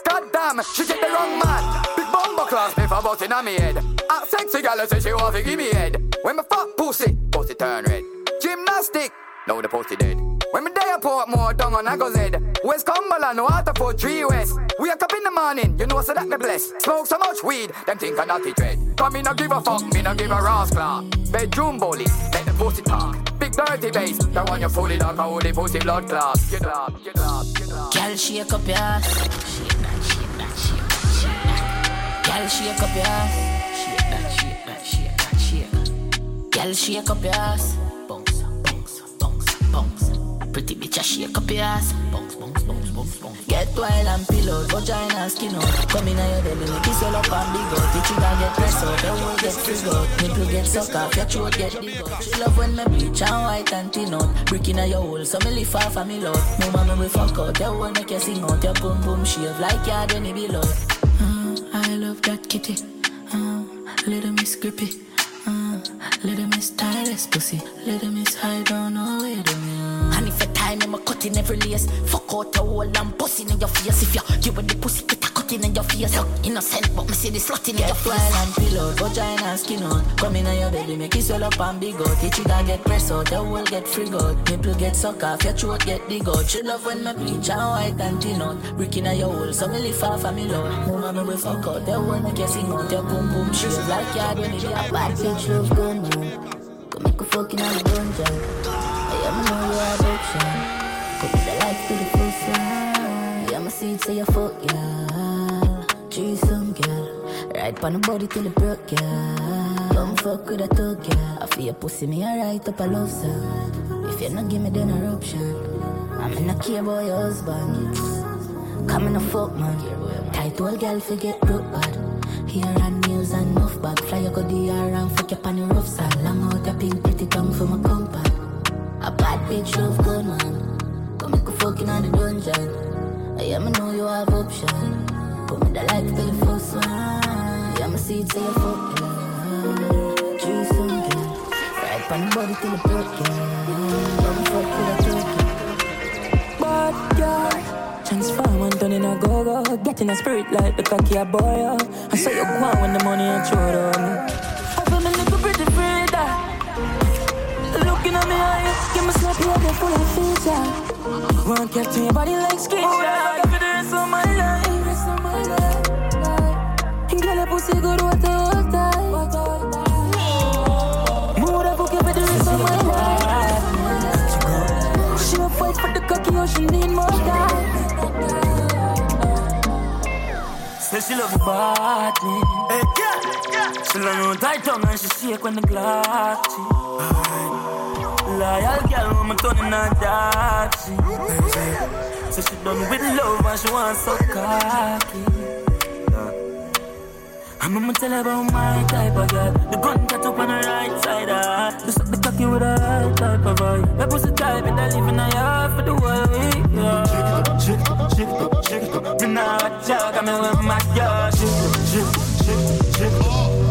god damn, she get the wrong man. Big bumbo class, me for butting on me head. A sexy gal say she want to give me head. When me fuck pussy, pussy turn red. Gymnastic, now the pussy dead. When me day port more down on Agos head. West Cumberland, water for three west. We are up in the morning, you know so that me bless. Smoke so much weed, them think I naughty dread. But me no give a fuck, me no give a rascal clock. Bedroom bully, let the pussy talk. Big dirty bass, that one you fully lock. I hold the pussy blood clot. Get up, get up, get up. Girl, shake up your ass. Shake that, shake that, shake that, shake that. Girl, shake up your ass. Shake that, shake that, shake that, shake that. Girl, shake up your ass. Bounce, bounce, bounce, bounce. Pretty bitch, I shake up your ass. Bounce, bounce, bounce, bounce, bounce. Get wild and pillow, vagina skin out. Come in and your belly, kiss all up and big out. The trigger get pressed out, the whole get frizzed out. Nipple get sucked off, your throat get big out. She love when me bleach and white and thin out. Brick in your hole, so me live far from me love. No mama me fuck out, your hole make you sing out. Your boom boom shave like you had any below. Mm, I love that kitty. Mm, little miss grippy. Mm, little miss tireless pussy. Little miss high down all way to me. And if you time, I'm cutting every lace. Fuck out your whole and busting in your face. If you you with the pussy, get a cutting in your face. Look innocent, but me see the slot in your face. Get wild and pillow, vagina and skin out. Come in on your belly, make it swell up and big out. Your trigger get pressed out, your whole get free out. Nipple get suck off, your throat get dig out. She love when me bleach and white and thin out. Brick in your hole, so me live far from me love. Mama me will fuck out, your whole make you sing out. Your boom boom shoes like you had when you get a bad bitch love gun now. Come make a fucking out of dungeon. I'm know you are a put the lights to the full side. Yeah, my seed say you fuck, yeah. Threesome, girl. Ride pan the body till it broke, yeah. Come fuck with a talk, yeah. I feel your pussy, me I write up a love song. If you not give me then an option, I'm in a care about your husband. Come in a fuck, man. Tight old girl, forget broke bad. Hair and nails and muff bag. Fly your goody hair and fuck your panny rough side. Long out your pink pretty tongue for my compound. A bad bitch of gun man. Come make a fucking on the dungeon. I am know you have option. Put me the light for the first one. Yeah, my seat say you fucking tree something. Right pan the body till you broken. Don't fuck with a token. Bad girl. Transform and turn in a go-go. Get in a spirit like the cocky a boy, yo. I saw you go on when the money ain't showed up. I feel me look pretty Frida. Looking at me eye, give me sloppy head and full of feature. Run kept in your body like skin. Oh, yeah, I got for the rest of my life. Rest of my life. And girl, your pussy good, what the whole time. Mood I book you for the rest of my life. She will fight for the cocky, oh, she need more time. Say she love the body. Hey, yeah, yeah. She love no tight tongue and she shake when the Glock cheat. Loyal girl, woman turning on dark shit. Say she done with love and she wants so cocky. And I'ma tell her about my type of girl. The gun cut up on the right side of her. Just up the cocky with a high type of vibe. That pussy type and I live in a yard for the way, yeah. Shake it up, shake it up, shake it up. Me now a jog, I'm in with my girl. Shake it up, shake it, shake it, shake it.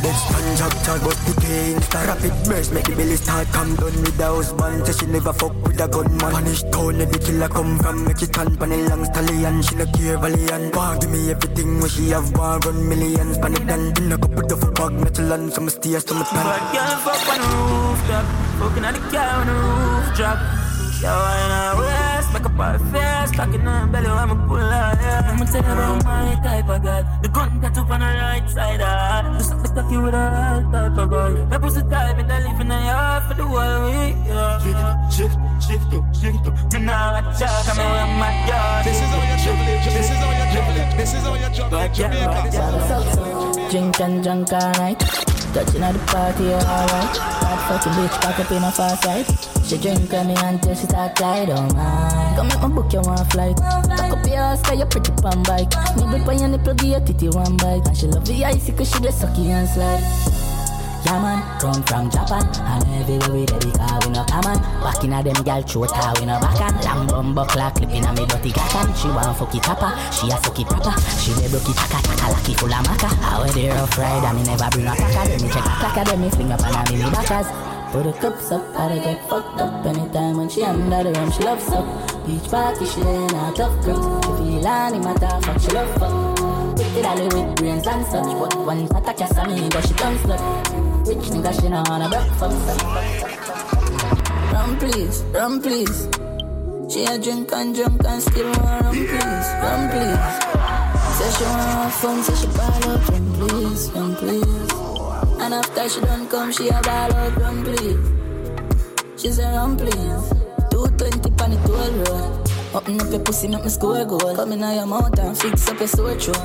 Got your panty box, stand jack, child, but put it in. Star rapid burst, make the belly start. Come down with the husband, say she never fuck with a gunman. Punish town, every killer come from Mexican. Pan a long stallion, she no care valiant. Wah, give me everything when she have wah, run millions. Pan it down, in a couple of a bag, metal and some stairs to my pan. But girl, fuck on the rooftop, fucking on the car on the roof drop. Yeah, why not wear? Make up all the face, talking on belly when I pull out, yeah. I'ma tell you about my type of girl. The gun got up on the right side of her. Just like the cocky with a high type of girl. That pussy type and I live in the yard for the whole week, yeah. Shake it up, shake it up, shake it up, shake it up. Me now a jock, I'm in with my yard. This is all your Djblacka, this is all your Djblacka, this is all your Djblacka, Jamaica, this is all your Djblacka. Drink and drunk all night, touching at the party, you're alright. Bad fucking bitch, pack up in a far side. She drink on me until she talk like, oh man. Come make my book, you want flight. Tuck up your ass, cause you're pretty pan bike. Nibble pan your nipple, give your titty one bite. And she love the icy, cause she just sucky and slide. Yeah man, come from Japan. And everywhere we ready, cause we no common. Back in a them gal throat, cause we no backhand. Long bumbo clock, clipping on me dirty cotton. She want fucky kappa, she a fucky proper. She be brookie taka, taka lucky full of maca. I wear the rough ride, and me never bring a taka. Then me check a clock, then me fling up and I me me backers. Put the cups up, I get fucked up. Anytime when she under the room, she loves up. Beach party, she ain't a tough girl. She feel any matter, fuck, she love fuck. Put it all with brains and such. But one attack, yes, I mean, but she don't slut. Rich nigga, she don't wanna break fuck, fuck. Rum please, rum please. She a drink and drunk and still want rum please, rum please. Say she wanna have fun, say she ball up. Rum please, rum please. And after she done come, she a ball out, run please. She say run please. two twenty pan the toll road. Open up your pussy, make me score goal. Come in on your mouth and fix up your sore throat.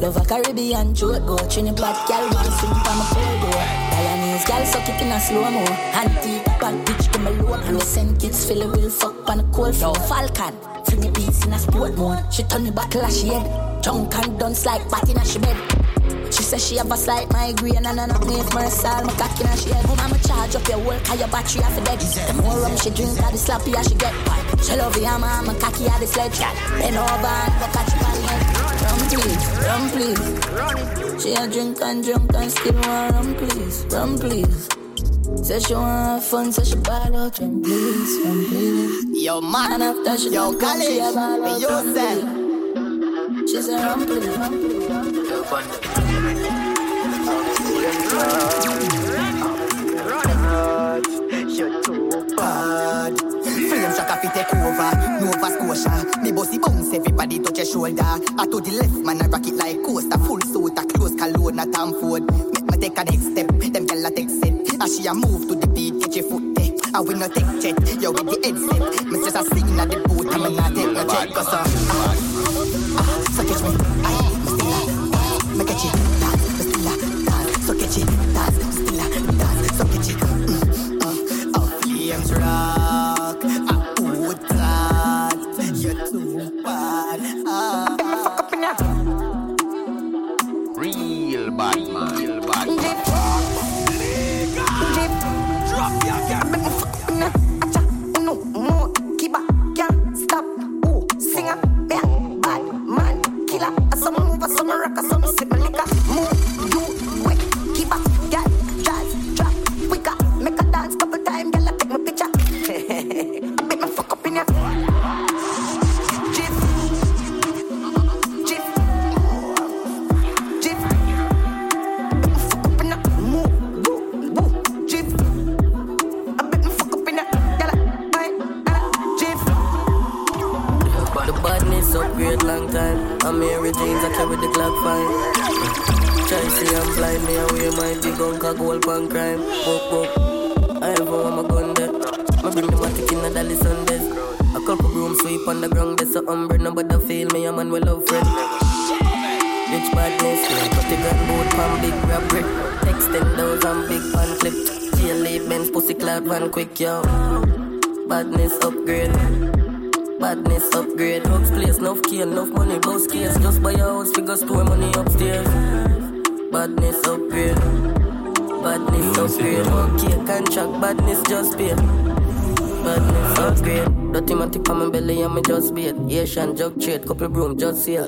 Love a Caribbean throat go. Trinidad gal wanna swing from my pole go. Balinese gal suck it in a slow-mo. Auntie, bad bitch, give me low. And we send kids fill a real fuck pan the cold floor. Falcon, fling the piece in a sport mode. She turn the battle as she head. Drunk and dance like bat in a she bed. She says she have a slight migraine and I knock me for a sal. My cock in her shed. I'ma charge up your wall, cause your battery off the dead. The more rum she drink, the sloppier she get. She love the hammer, I'm a cocky at the sledge. Bend over and go catch my head. Rum please, rum please. She a drink and drunk and still want rum please, rum please. Say she want fun, say she ball out. Rum please, rum please. Yo man, after she yo college, she a ball out. Yo sell. She say rum please, rum please. You're too bad. Flames shaka fi take over. Nova Scotia. Me bossy bounce, everybody touch your shoulder. I to the left, man, I rock it like coaster. Full suit, a close cologne, a Tom Ford. Make me take a next step. Them gala take set. As she a move to the beat, catch your foot there. I will not take check. You with the headset. Me just a sing at the boat, I'm mean, not take no check. Cause uh, ah, ah, so catch me. Ah, me still ah, ah, me catch it. Catch it, dance, still a dance, so catch it. Mm, uh, uh, flames rock, I put that, you're too bad. Ah, fuck up in that.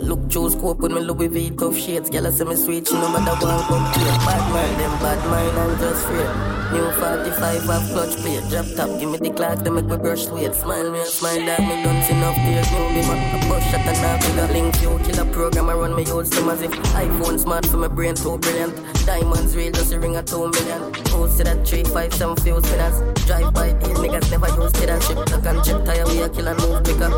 Look, choose cope with me Louis V tough shades. Girl, I see me sweet, she no matter what come to it. Bad mind, them bad mind, I'm just free. New forty-five half clutch plate. Drop top, give me the clock, they make me brush weight. Smile me, smile that me don't see enough tears. No be my bus shot and half with a link. You kill a program, I run my old same as if iPhone smart for my brain so brilliant. Diamonds real, just a ring at two million. Post to that three, five, seven, few spinners. Drive by, eight niggas never used to that ship. Look and chip tire, we a kill and move quicker.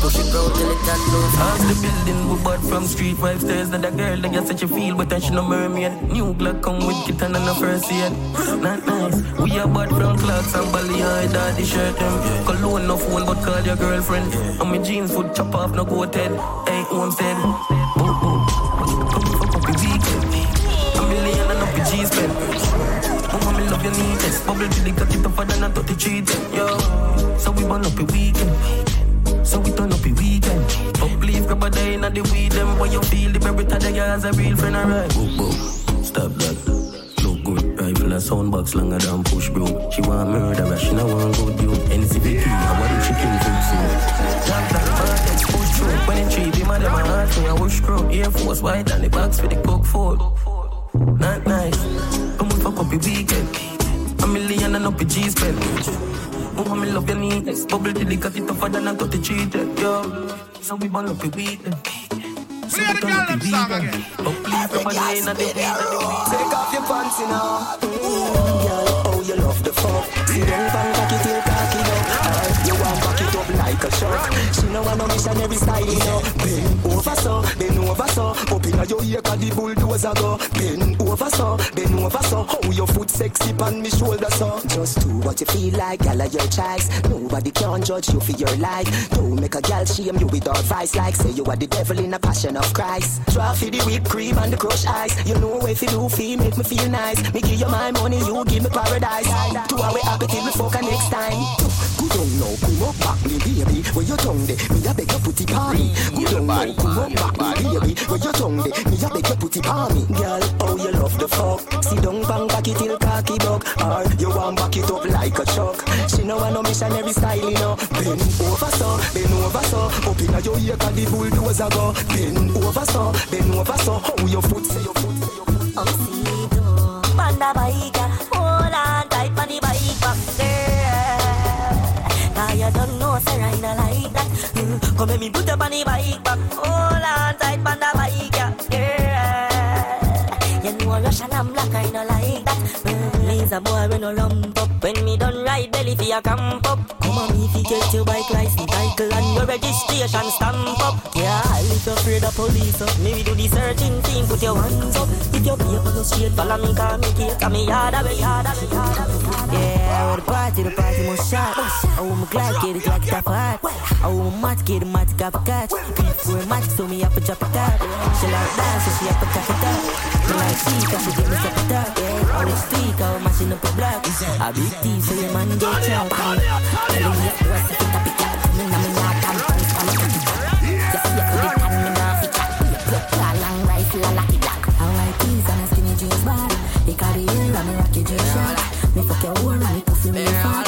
Push it round till it can't lose. Ask the building, we bought from street vibes. There's not a girl that gets such a feel, but then she no mermaid. New Glock come with kitten and a first year. Not nice. We are bought from clocks and Bali high daddy shirt. Them cologne no phone, but call your girlfriend. And my jeans would chop off, no go head. Ain't homestead. Boom, boom. G's pen. Oh, me love your neatness. Bubble till they got it tougher than a thirty-three ten. Yo, so we burn up a weekend. So we turn up a weekend. Up leave, grab a day in the weed. Them when you feel the berry that the girls a real friend, alright. Boom, boom, stop that. Look good, rifle a sound box longer than push broom. She want murder, she no want good you. N C V T, I want the chicken food soon. Tap that, perfect, push through. When the tree be mad at my heart, so I wish through. Air Force white and the box for the cook food. Not nice. Come with fuck up your weekend. A million and up your G's pen. Oh, me love your neatness. Bubble till they got it tougher than a thirty-three ten. Yo, so we burn up your weekend. So we turn up your weekend. But please, everybody ain't at the weekend. Take off your fancy now. Girl, oh, you love the fuck. See them fan cocky till cocky up. You want cocky up like a shark. She know I'm no missionary style, you know. Over so, bend over so. Open up your ear 'cause the bulldozer go. Bend over so, bend over so. How your foot sexy on me shoulder so. Just do what you feel like, gyal of your choice. Nobody can judge you for your life. Don't make a gyal shame you with her vice. Like say you are the devil in a passion of Christ. Draw for the whipped cream and the crushed ice. You know if you do feel, make me feel nice. Me give you my money, you give me paradise. Two hour happy till we fuck next time. Good on now, come up back me baby. Where your tongue there, me a beg you put it on me. Good on now. Come on back, me baby, with your tongue there. Me a beg you put it on me. Girl, oh you love the fuck. Sit down, bang back it till cocky dog. Or you want back it up like a truck. She know I no missionary style, you know. Bend over so, bend over so. Up inna your ear 'cause the bulldozer go. Bend over so, bend over so. How oh, your foot say your foot say your foot. Oh, see do. Panda bike, hold on tight on the bike back girl. 'Cause you don't know say I no like that. Come make me put up on the bike back. Hold on tight on the bike, yeah. You know Russian and black, I no like that. Mm, laser boy, we no rump up. When me done ride belly for your camp up. Come on, if you get your bike license, title and your registration stamp up. Yeah, if you're afraid of police up, me we do the searching thing, put your hands up. If you're here on the street, follow me, call me, cake, and me yard away, yard away, yard away. Yeah, where the party, the party must shot. Oh, my Glock, get it like it's a part. Oh, my match, get it, match, got a catch. People are match, so me have to drop a top. She like that, so she have to cut it up. She like she, cause she give me some top. Yeah, on the street, I'm mashing up a block. A big thief, so your man get chopped. I don't get worse, I think I pick up. Me, I'm not damn fans, I'm not damn fans. They got the hill and me rock your J-shirt. Me fuck your whore and me puffy me fat.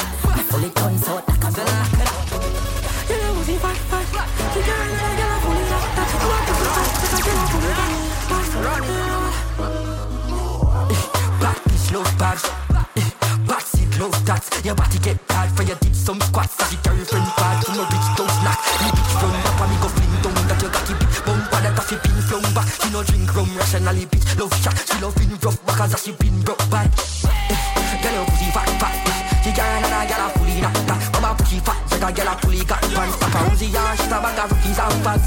hard for your did some squats. As your girlfriend bad, you no rich those knock. You bitch run back and me go fling down that you got the bitch. Bumper that coffee pin flung back. She no drink rum rationally bitch. Love shot, she love been rough back as she been broke bad. Girl your pussy fat fat. She got another girl a fully knocked up. Mama pussy fat, that girl a fully got pants. Papa Uzi and she's a bag of rookies and fads.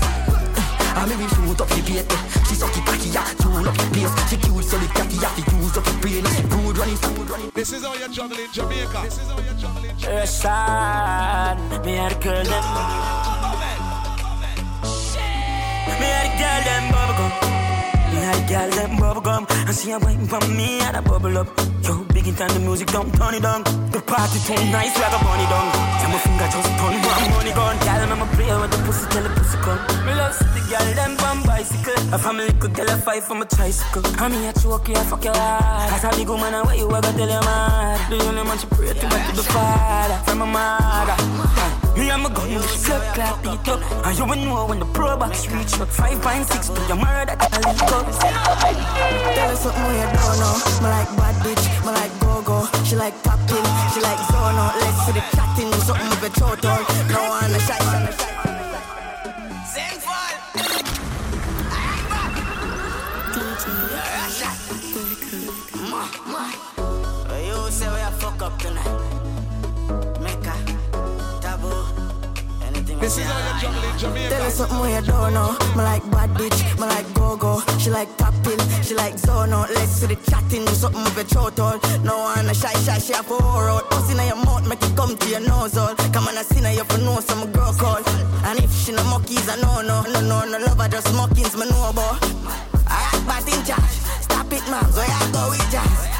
I me we shoot up the bait. She suck the cocky, yeah, tune up the place. She cute, so the cocky, yeah, she use up the brain. Rude running, rude running. This is how you're juggling Jamaica. This is how you're juggling Jamaica. Rashad, me and the girl them. Me and the girl them bubblegum. Me and the girl them bubblegum. I see her waiting for me and I bubble up. Yo, big it and the music don't turn it down. The party too nice like a bunny down. Tell my finger just turn one money gone. Girl, I'm a player with the pussy, tell the pussy come. Me love city girl, them on bicycle. A family could tell a fight from a tricycle. I'm here to walk here, fuck your heart. As a big woman, I wait you, I gotta tell your mother. The only man she pray to, but to the father. From my mother. Me and my gun, you flip, clap, beat up. And you will know when the pro box reach up. Five point six, but your mother that I lick up. Tell her something we don't know. Me like bad bitch, me like go-go. She like popping, she like zone out. Let's see the chatting, something with a total. No one a shite, and a shite. You say we are fuck up tonight. Mecca, taboo, anything. This is all your juggling Jamaica. Tell us something we don't know. Me like bad bitch, me like go-go. She like popping, she like zone out. Let's see the chatting, something with a chortle. No one a shy, shy, she a four out. Pussy in your mouth, make it come to your nose all. Come on, I see now you for know some girl call. And if she no monkeys, I know no. No, no, no, love her just monkeys, me know about. I act bad in charge. Stop it, man, so I go with jazz.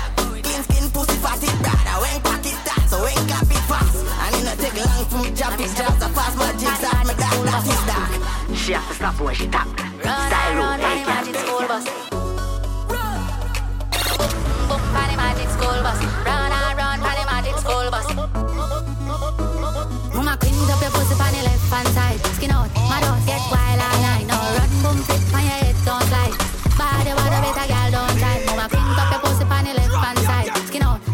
Skin pussy fast it bad, I went Pakistan, so I ain't cap it fast. I need not take long from jump it jump the fast my jigs out my dad, that is dark. She has to stop when she tap. Style run, run, magic school bus. Run. Boom, pan the magic school bus. Run and run, pan the magic school bus. Mama clean up your pussy pan the left hand side. Skin out, my dog get wild all night. Now run, boom, flip, pan your head don't slide. Body water better girl don't die. Mama clean up your pussy pan the left hand side.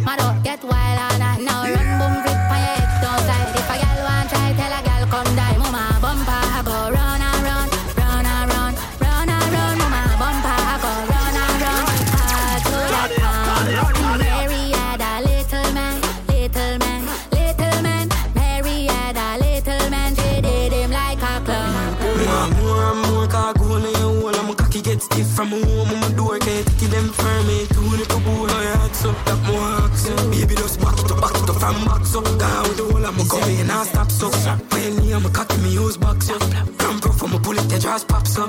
My dog get wild all night. Now run, boom, flip, on your head, don't die. If a gal want try, tell a gal come die. Mama, bumper, I go run and run, run and run, run and run. Mama, bumper, I go run and run. Hard to that pound. Mary had a little man, little man, little man. Mary had a little man, she did him like a clown. More and more, I go in your hole. I'm a cocky get stiff from home. I'm a door, can't take them from me. Too little boy, I had some that more. Baby, just back it up, back it up, from box up. Down with the whole of my coffee and I stop so. When me and my cocky, me use box up. Run pro from my bullet, the jaws pops up.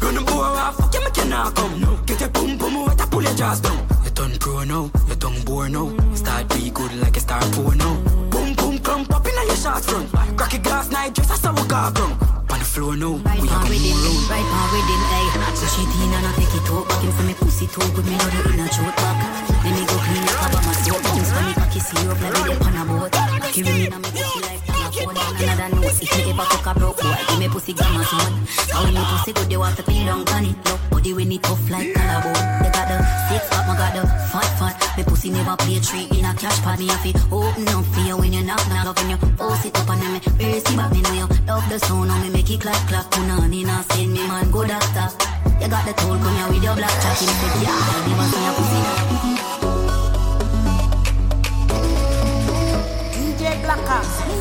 Run the boy, I fuck you, me cannot come now. Get your boom, boom, what I pull your jaws down. You done pro now, you done bore now. Start be good like a star four now. Boom, boom, clump up in your shorts front. Crack a glass night dress, I saw a car ground. On the floor now, right we have a new room. Right now we did, ayy. Push it in and I take it out. Back in for me pussy too. Good me know the inner throat back. Let me go clean up, I got my soap. Things for me cocky see up like we dip on a boat. Cocky ring and me cocky like on a phone. And another note, if me dip a cock a broke boy, give me pussy grandma's one. And when me pussy good, they want to peel down on it. Look, body when it tough like collarbone. They got the six pack, me got the fat fat. Me pussy never play three in a cash pad. Me have it open up for you when you knock knock up. When you pussy up and then me burst it back. Me know you love the sound on me. Make it clap, clap, punani, now send me man, go doctor. You got the toll, come here with your black chat. You said, yeah, I'll be back on your pussy. D J Blacka,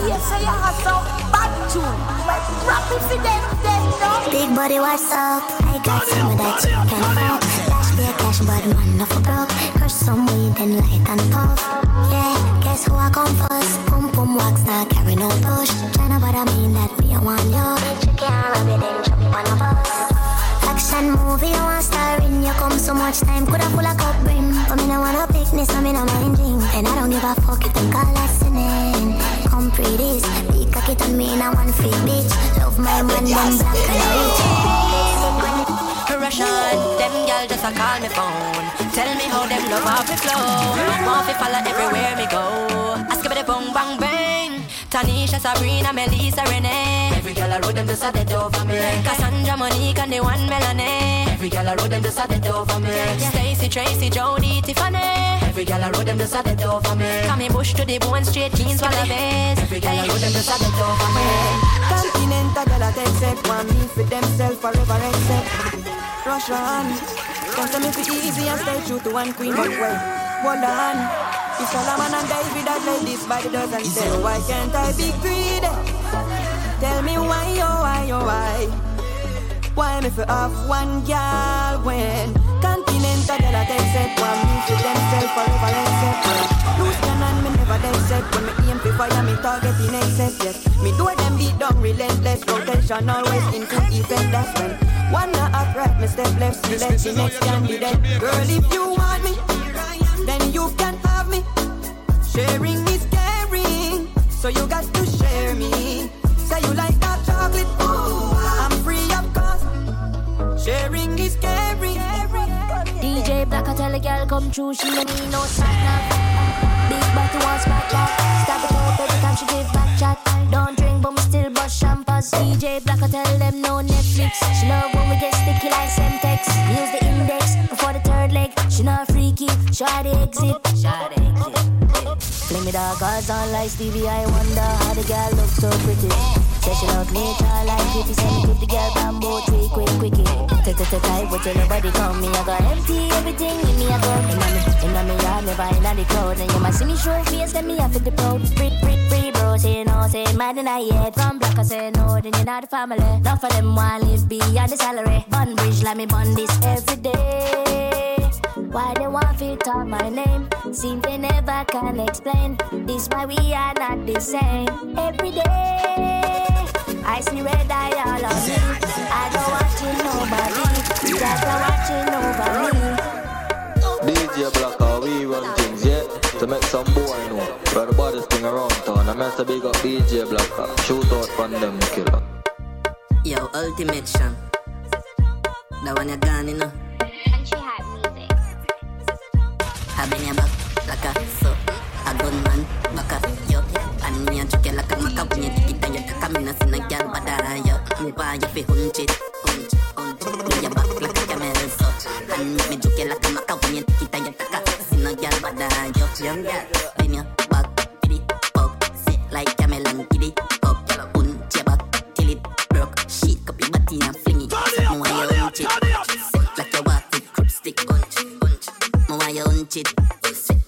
yes, I have some bad tune. We're rapping for them, them, no. Big body, what's up? I got some of that chicken fuck. Flash be a cash, but man, no for broke. Crush some weed, then light and puff. Yeah, guess who I come first? Boom, boom, wax, now carry no push. Tryna bother me, that be a one, yo. Check your arm, baby, then chop one of us. Action movie, you want starring. You come so much time, coulda pull a cup rim. But me no wanna pick this, so me no mind drink. And I don't give a fuck, you think I'm listening. Come pretty this, big cocky to me, now one free bitch. Love my man, them black and rich. Russian, them girl just a call me phone. Tell me how them love off me flow. Want to follow everywhere me go. Ask me the bong bang bang. Tanisha, Sabrina, Melissa, Renee. Every girl I wrote them just a dead over me. Cassandra, Monique and the one Melanie. Every girl I wrote them just a dead over me. Stacy, Tracy, Jody, Tiffany. Every girl I wrote them just a dead over me. Kami Bush to the bone, straight jeans, one of best. Every girl I wrote them just a dead over me. Continental girl I take step. Want me for themself forever except Russia on. Don't tell me if it's easy and stay true to one queen. But well, hold on. If Solomon and David had like this by the dozen, then why can't I be greedy? Tell me why, oh why, oh why? Why me for off one girl when Continental girl I take set one me for themself forever except Loose can and me never they set when me aim for fire me target in excess, yes. Me do them beat down relentless, rotation always into effect, that's when one not upright, me step left, see left, the next can be dead. Girl, if you want me, then you can have me. Sharing is caring, so you got to share me. Say you like that chocolate, ooh, I'm free of cost. Sharing is caring. D J Blacka tell a girl come true, she don't need no slack now. Big body wants my chat, stab it up every time she give back chat. Don't drink but me still bust champers. D J Blacka tell them no Netflix. She love when we get sticky like Semtex. Use the index before the third leg. She not freaky, try the exit, try the exit. Play me the cards on like Stevie, I wonder how the girl looks so pretty. Session out nature like fifty cent, give the girl bamboo tree quick quickie. T-t-t-type, what your nobody call me, I got empty everything in me, I go. Inna me, inna me, I never inna the crowd. And you must see me show face, let me have it the proud. Free, free, free, bro, say no, say mad and I yet. From black I say no, then you're not the family. None for them want live beyond the salary. Bun bridge, let me bun this every day. Why they want to talk my name? Seems they never can explain. This why we are not the same. Every day I see red eye all on me. I don't watch it nobody. Just don't watch it nobody. D J Blacka, we run things, yeah. To make some boy know. Where the bodies thing around town. I must have big up D J Blacka. Shoot out from them killer. Yo, ultimate sham. That one you're gone, you know. I've been your back, like a so a gunman, back up, yo. And me a joke like a maca when you take it and you take a minus in a girl, but I, yo. Me buy you for hunch it, hunch, hunch. Me your back like a camel, so. And me joke like a maca when you take it and you take a minus in a girl, but I, yo. Young girl, bend your back, pity, pop. Sit like camel and giddy, pop. Hunch your back till it broke. Shake up your body and fling it. Set me why you hunch it. Set like you walk with crib stick, hunch, hunch. Me why you hunch it.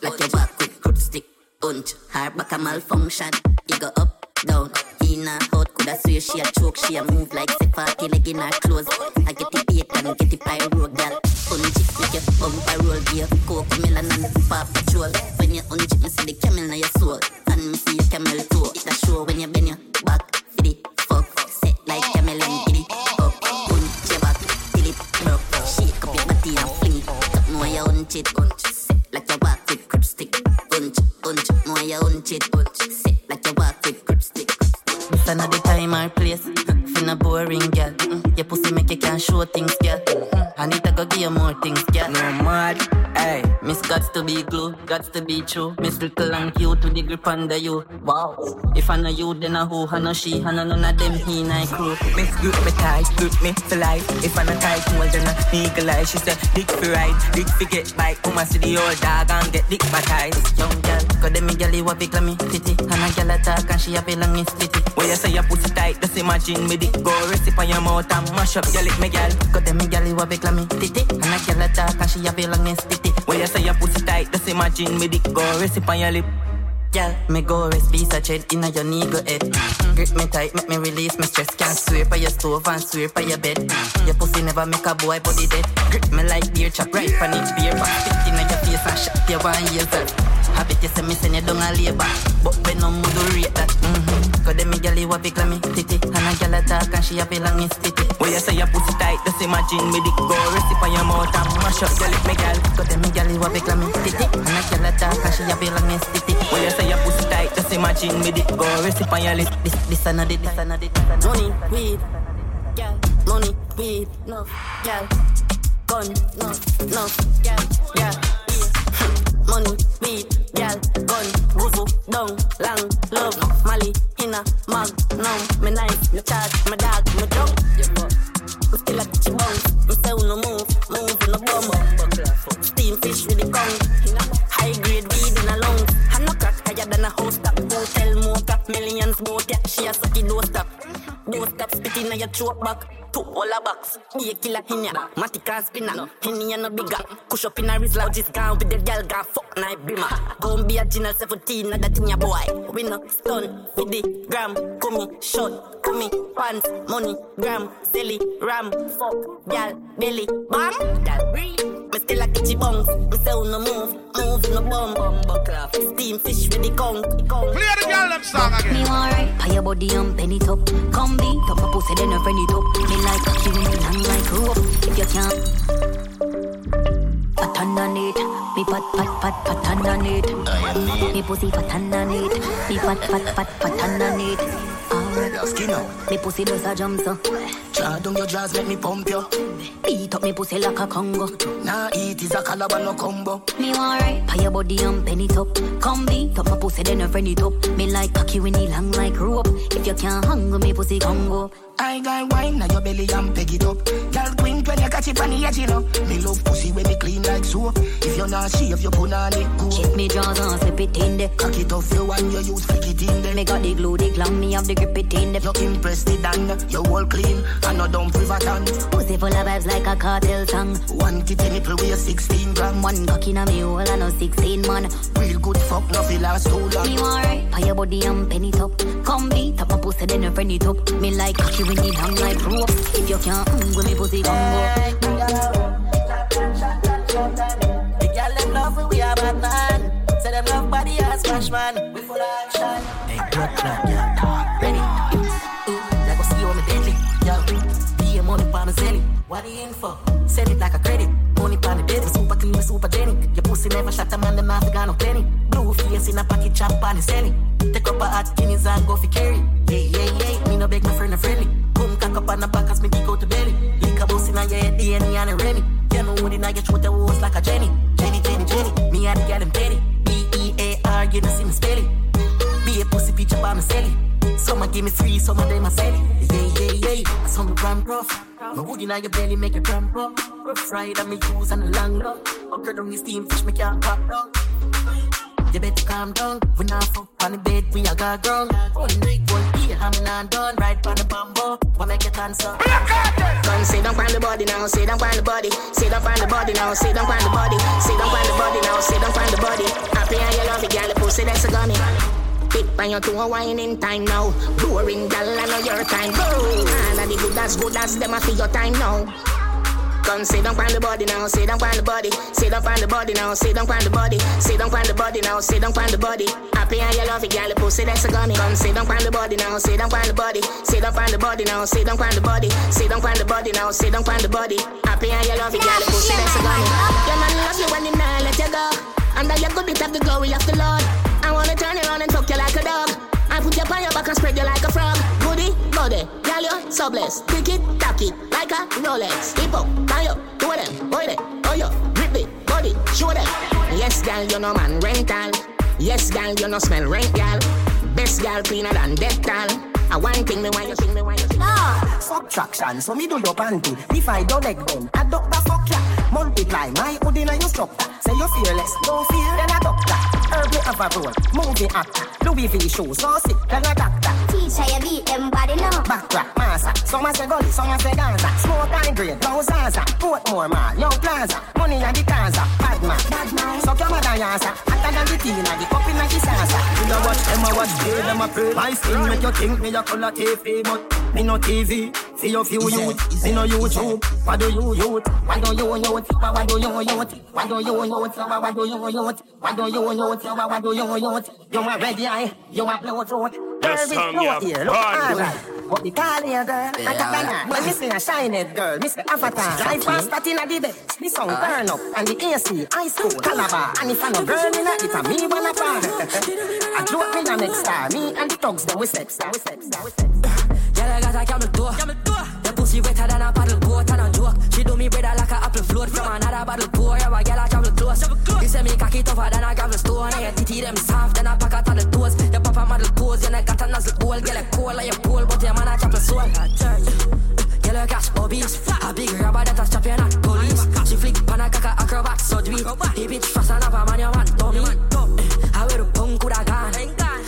Like you walk with crib stick, hunch. Her back a malfunction. He go up, down, in and out. Coulda swear she a choke, she a move like Sepati leg in her clothes. I get the bacon and get the pyro, girl. Hunch it, make your bumper roll. Give you coke, melon and paw patrol. When you hunch it, me see the camel in your soul. And me see your camel toe. It's a show when you bend your back, giddy, fuck. Set like camel and giddy, up. Hunch your back, till it broke. Shake up your body and fling it. Top know you hunch it, hunch. Like you walk with crib stick, hunch, hunch. More you hunch it, hunch. Sit like you walk with crib stick. This another time or place. Finna boring, girl. Mm. Your pussy make you can't show things, girl. Mm. I need to go give you more things, girl. No mad, hey. Miss gots to be glue, gots to be true. Miss little and cute to the grip under you. Wow. If I know you, then I who, I know she, I know none of them he and I crew. Miss grip me tight, grip me for life. If I know tight, well then I nigga lie. She said, dick for right, dick for get bite. Come and see the old dog and get dick baptized. Young girl, cause them me girlie wap it like me titty. And a girl attack and she a feel like me titty. When you say your pussy tight, just imagine me dick go receive on your mouth and mash up your lick, me girl. Cause them me girlie wap it like me titty. And a girl attack and she a feel like me titty. When you say your pussy tight, just imagine me dick go receive on your lip. Girl, me go rest piece of tread inna your nigga head. Mm-hmm. Grip me tight, make me release my stress. Can't swear for your stove and swear for your bed. Mm-hmm. Your pussy never make a boy body dead. Grip me like beer, chop right from it, beer back. Stick inna your face and shut your one ears up. Happy to see me send you down a labor. But when no mood do rate that. Mm-hmm. Cause them me gyal wap it like me titty. And a gyal attack and she a feel like me titty. When you say your pussy tight, just imagine me dick go recipe on your mouth and mash up your lip, me gyal. Cause them me gyal wap it like me titty. And a gyal attack and she a feel like me titty. When you say your pussy tight, just imagine me dick go recipe on your lip. This, this another, this another, this another. Money, weed, girl. Money, weed, no, girl. Gun, no, no, girl, yeah. money, weed, gal, gun, wuzu, dung, lang, love, Mali, inna, mag, numb, me knife, me charge, me dog, me dog. Me still a catch bounce, me sell no move, move in a bum. Steam fish with the gun, high grade weed in a lung. Hana crack higher than a house top, hotel more crap, millions boat, yeah, she a sucky door stop. Door stop spitting on your throat back. Two all box, be a killer in ya. Matica spinner, Henny and a bigger. Kush up in a wrist, loud is gone with the girl, gone fuck night brimmer. Gon' be a general seventeen, not that in ya boy. Winner, stun, with the gram, come shot, come pants, money, gram, silly, ram, fuck, gal, belly, bam, gal, breathe. Me still a kitchy bungs, me sell no move, move no bum, bum, buckler, steam fish with the gong, gong. Play the girl, them song again. Me alright, pay your body and penny top. Come be, top a pussy, then a friendly top. Like she went and like who up if you can. Patan on it, me pat pat pat patan on it. Me pussy patan on it, me pat pat pat patan on it. Skin out, me pussy does a jump so. Draw down your jaws, make me pump you. Beat up me pussy like a Congo. Nah, it is a caliber no combo. Me alright, pay your body and penny top. Come beat up my pussy, then a friendly top. Me like cocky when he long like rope. If you can't hang me pussy Congo. I got wine, now your belly and peg it up. Girl, twink when you catch it on the edge, you know. Me love pussy when me clean like soap. If you're not she, if you're put on it, go. Shake me jaws and slip it in there. Cock it off you and you use flick it in there. Me got the glue, the glam, me have the grip it in there. You're impressed it and you're all clean and no dumb river tan. Pussy full of vibes like a cartel tongue. One kitty nipple weigh sixteen grams. One cock in a me hole and no sixteen man. Real good fuck, nothing last too long. You alright, pay your body and penny top. Come beat up my pussy, then a friend it up. Me like cocky. We need hung like rope. If you can't hung with me pussy Congo. The girl them love we, we are bad man. Say them love body as smash man. We full of shine. Hey, black clap, yeah. Ready? Like I see you on the deadly. Yeah, be a money for my zelly. What are you in for? Send it like a credit. Money for the deadly. Super clean, super genic. Your pussy never shot a man, them not got no penny. Blue face in a pocket, chop on the selling. Take up a hot guineas and go for carry. Hey, hey, hey, me no beg my friend a friendly. Boom, cock up on the back as me go to belly. Lick a boss in your head, D N A and a Remy. You know what, I get you with the horse like a Jenny. Jenny, Jenny, Jenny, me and the girl, I'm petty. B E A R, you don't see me spelling. Be a pussy picture by me selling. Some a give me free, some a them a sell it. Yeah, yeah, yeah, I saw me cramp rough. My wood in your belly make you cramp up. Rough ride and me use and a long love. Up there down the steam fish, me can't pop down. You better calm down. We not fuck on the bed, we a got ground. One night, one year, I'm not done. Right on the bamboo, what make it answer? Come say don't find the body now, say don't find the body. Say don't find the body now, say don't find the body. Say don't find the body now, say don't find the body. Happy and you love it, girl, the pussy that's a gunny. Pit by your two wine in time now. Boring girl, I know your time. And I the good as good as them, I feel your time now. Come say don't find the body now, say don't find the body. Say don't find the body now, say don't find the body. Say don't find the body now, say don't find the body. Happy and you love it, girl, the pussy that's a gunny. Come say don't find the body now, say don't find the body. Say don't find the body now, say don't find the body. Say don't find the body now, say don't find the body. Happy and you love it, girl, the pussy that's a gunny. Your man loves you when you not let you go. And that you could have the glory of the Lord. I wanna turn around and fuck you like a dog. I put your on your back and spread you like a frog. Goody, goody, girl, you're so blessed. Pick it, tack it, like a Rolex. Hip up, tie up, do them, boy it, oh yo, rip it, body, show them. Yes, girl, you no man rental. Yes, girl, you no smell rent, girl. Best girl, cleaner than dental. I want thing me why you think me why you think. Ah, fuck traction, so me do your panty. If I don't leg down, I doctor fuck ya. Multiply my Odin and your structure. Say you fearless, don't fear, then a doctor. Herbie Avarone, movie actor. Louis V shows, so sick, then a doctor. Teacher, you beat them body now. Backrack, massa, some as a gully, some as a dancer. Smoke and grade, no zaza. Portmore mall, young plaza. Money and the cancer, bad man. Bad man. So come on and answer. Hotter than the teen and the cup in the salsa. You know what, them I watch, girl, them I pray. My skin make you think me. Color T V, but me no T V. See your few youth, me no YouTube. Why do you youth? Why do you youth? Why do you youth? Why do you youth? Why do you youth? Why do you youth? Why do you youth? You are ready, I. You are blow through. That's time you have fun. What the call here, girl? Yeah, I got a well, Miss a shiny girl, Miss Avatar. I fast that in a debate. Me song uh, turn up and the A C, I school, Calabar. And if I no girl in it, it's a me one apart. I throw up me the next star. Me and the dogs, that we sex, that we sex, that we sex. Girl, I got a camel door. Camel door. The pussy wetter than a paddle boat and a joke. She do me better like a apple float from another bottle pour. Yeah, my girl, I travel close. She said me cocky tougher than a gravel stone. Your titty them soft, then I pack out all the toes. Your papa model pose, your neck got a nozzle old. Girl a cold like a pole, but your man a chop the soul. Girl a cash obese, a big rubber that a chop you not police. She flick panakaka acrobat, so do it. The bitch fast enough a man, your man dummy. I wear a punk with a gun.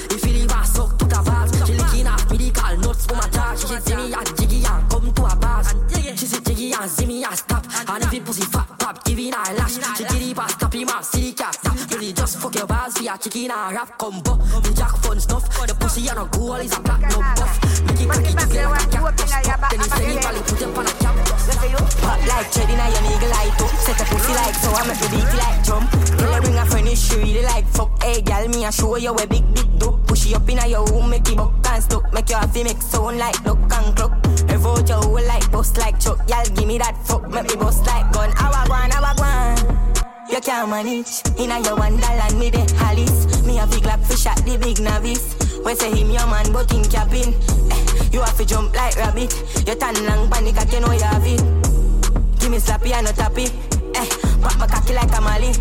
If you leave her suck to the balls, she licking off me the call notes for my touch. She see me at jiggy and come to a bars. She see jiggy and see me and stop. And if you pussy fat pop, give it a lash. She did it past up him and see the cap tap. Really just fuck your balls, we a chicken and rap combo. The jack fun stuff, the pussy and a goal is a platinum buff. Make it tacky to play like a cat, stop. Then you send it probably put them on a cap. Pop like tread in a young eagle eye too. Set a pussy like so I make the beat like jump. Girl I bring a furnace, she really like fuck. Hey girl, me a show you a big big dope. Push you up in a your room, make it buck and stuck. Make your happy make sound like lock and clock. Revolt your whole like bust like chuck. Y'all give me that fuck, make me bust like gun. Awa guan, awa guan. You can't manage. Inna your wonderland me the Alice. Me a big lap fish at the big novice. When say him your man but in cabin. Eh, you have to jump like rabbit. You tan long panic I can know you have it. Give me slappy and no tappy. Eh, pop my cocky like a Mali.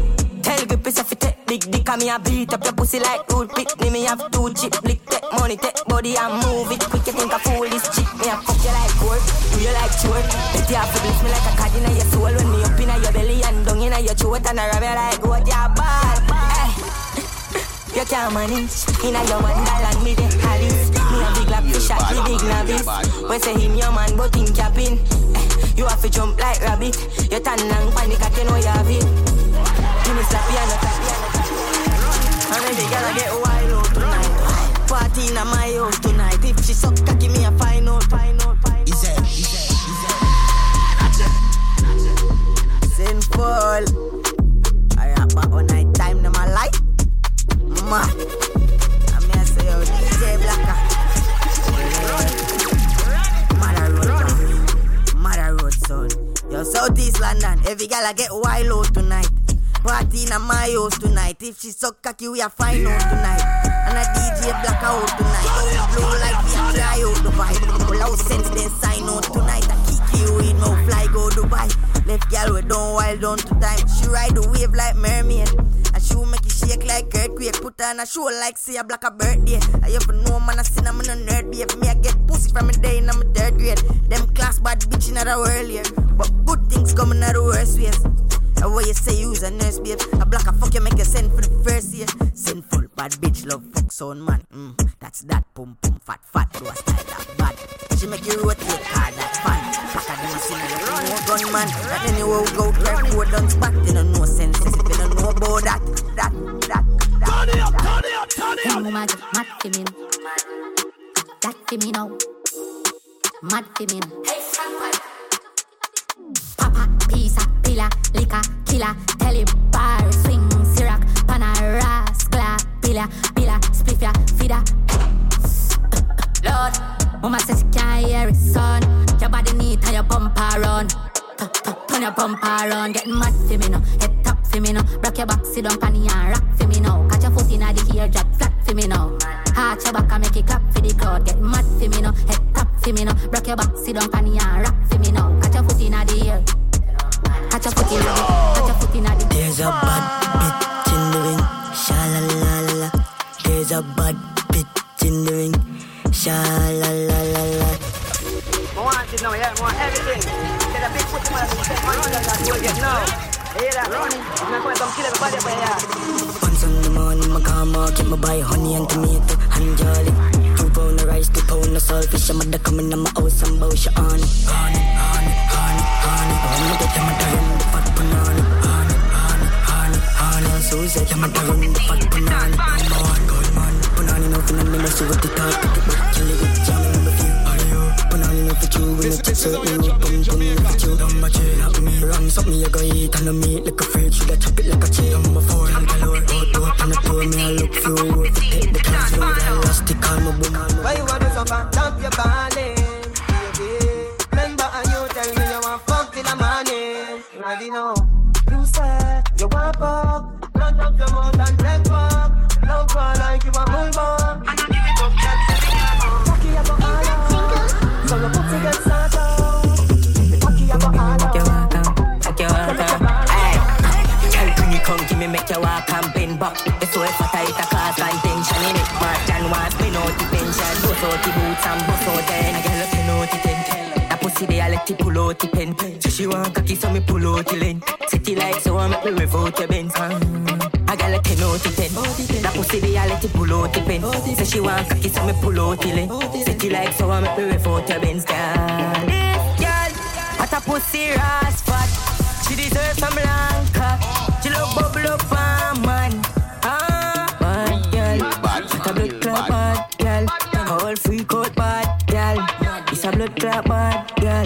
Tell me piece of it, big dick and me a beat up your pussy like old pit. Me have two chip, lick take money, take body and move it quick. You think I fool this chick, me a fuck you like work, do you like short? Bet you have to blitz me like a card in your soul. When me up in your belly and down in your throat and I rub you like what you're bad. Hey, you can't manage, in your wonderland me the Alice. Me a big lap fish at me big novice. When say him your man but in cabin. You have to jump like rabbit, you tan long panic I can know you have it. Give me slappy and a tappy and a tappy. And every girl I get wild out tonight. Party in my house tonight. If she suck, give me a fine out, fine out, fine out. Is it, is it, is it? Sinful. I rap about all night time in my life. Ma. I'm here to say, yo, Djblacka. Mother road, son. Mother road, son. Yo, Southeast London. Every girl I get wild out tonight. Party in my house tonight. If she suck cocky, we a fine out tonight. And a D J Blacka out tonight. Oh, blow like we fly out Dubai. Pull out sense, then sign out tonight. I kick you in, no fly go Dubai. Left girl we done wild on to time. She ride the wave like mermaid. And she will make it shake like earthquake. Put her on a show like say a Blacka birthday. I have no man, I seen I'm in a nerd. If me I get pussy from a day in a third grade. Them class bad bitch in a world here. But good things coming out of worse ways. And what you say you's a nurse, babe. A Blacka fuck you make you send for the first year. Sinful, bad bitch, love fuck sound man. Mm, that's that, pum pum, fat fat. Do a style that bad. She make you rotate hard that fan. Blacka do you see me, you know gun man. That then you will go crack, go down spot. You don't know sense, if you don't know about that. That, that, that. Turn it up, turn it up, turn it up. No mad, mad for me. That for me now. Mad for me. Hey, Frank, Papa, pizza, pilla, liquor, killer, telly, bar, swing, syrup, panara, skla, pilla, pilla, spliffia, feeder. Lord, mama says you can't hear it, son. Your body need to your bumper run. Turn your bumper run. Getting mad for me now. Head top for me now. Rock your back, sit down, panty and rock for me now. Catch your foot in the ear, drop flat for me now. Heart your back and make it clap for the crowd. Get mad for me now. Head top for me now. Rock your back, sit down, panty and rock for me now. Catch your foot in the ear. Catch a foot in a bit. There's a bad bitch in the ring. Sha la la la. There's a bad bitch in the ring. Sha la la la la. I want it now, yeah, I want everything. Get a big foot in my hand. You will get now. Hey, that Ronnie. I'm not going to kill everybody by here. Once in the morning, my karma. Keep my buy honey and tomato and jolly. Two pound of rice, two pound of saltfish. I'm not coming to my house and bow she on. Honey, honey, honey, honey. I'm not going to die. So is it, I'm a dog, I'm a fat banana. I'm a hot gold man. Banana, no fin, I'm a mess with the top. Kill it with jam, I'm a few. Banana, no fit you, we no check, so we no bum, bum, no fit you. Don't match it, help me. Run, suck me, I go eat, and I meat like a fridge. Should I chop it like a cheat? I'm a four, like a lord. Go to up, and I pour me, I look through. If I take the cash, throw it, I lost it, call my book. Why you want to suffer? Dump your body, baby. Remember, and you tell me you want fuck till I'm on it. You already know. You said you want fuck. Up your mouth and neck up. Love her like you a bullborn. And I give it up, girl, every girl. Cocky about all. So your pussy gets hot out. Cocky about all. Make you walk on, make you walk on. Hey, girl, when you come, give me make you walk on. out the boots and bust out then. I get up in out the tent. That pussy there I let it pull out the pen. So she want cocky so me pull out the lint. City lights so I make me rev out the Benz. I got let it out the tent. That pussy there I let it pull out the pen. So she want cocky so me pull out the lint. City lights so I make me rev out the Benz. Girl, this girl, what a pussy ass fat. She deserves some long cock. She love bubble up and man. Blood clot bad, girl.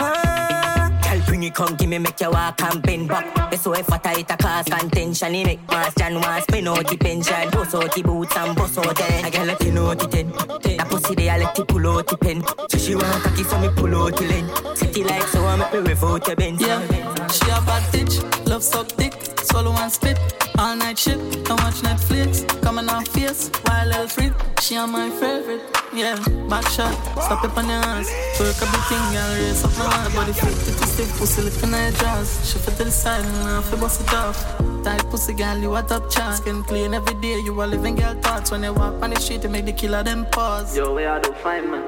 Ah, girl, bring it come, give me make you walk and bend back. It's so effort it a cause contention. He make mass John want spin out the pension. Bust out the boots and bust out then. I get let you know the ten. That pussy they a let you pull out the pen. So she want cocky, so me pull out the lens. City like so I make me rev out the Benz. Yeah, she a bad bitch, love suck dick, swallow and spit. All night shit, don't watch Netflix. Come on her face, wild little freak. She on my favorite. Yeah, back shot, stop it on your ass. Work up the thing, girl, race up my heart. Body fit to stick, pussy looking at your jaws. Shift it to the side and off your bust it off. Tight pussy girl, you a top chance. Skin clean every day, you a living girl thoughts. When you walk on the street, you make the killer them pause. Yo, where I do find man?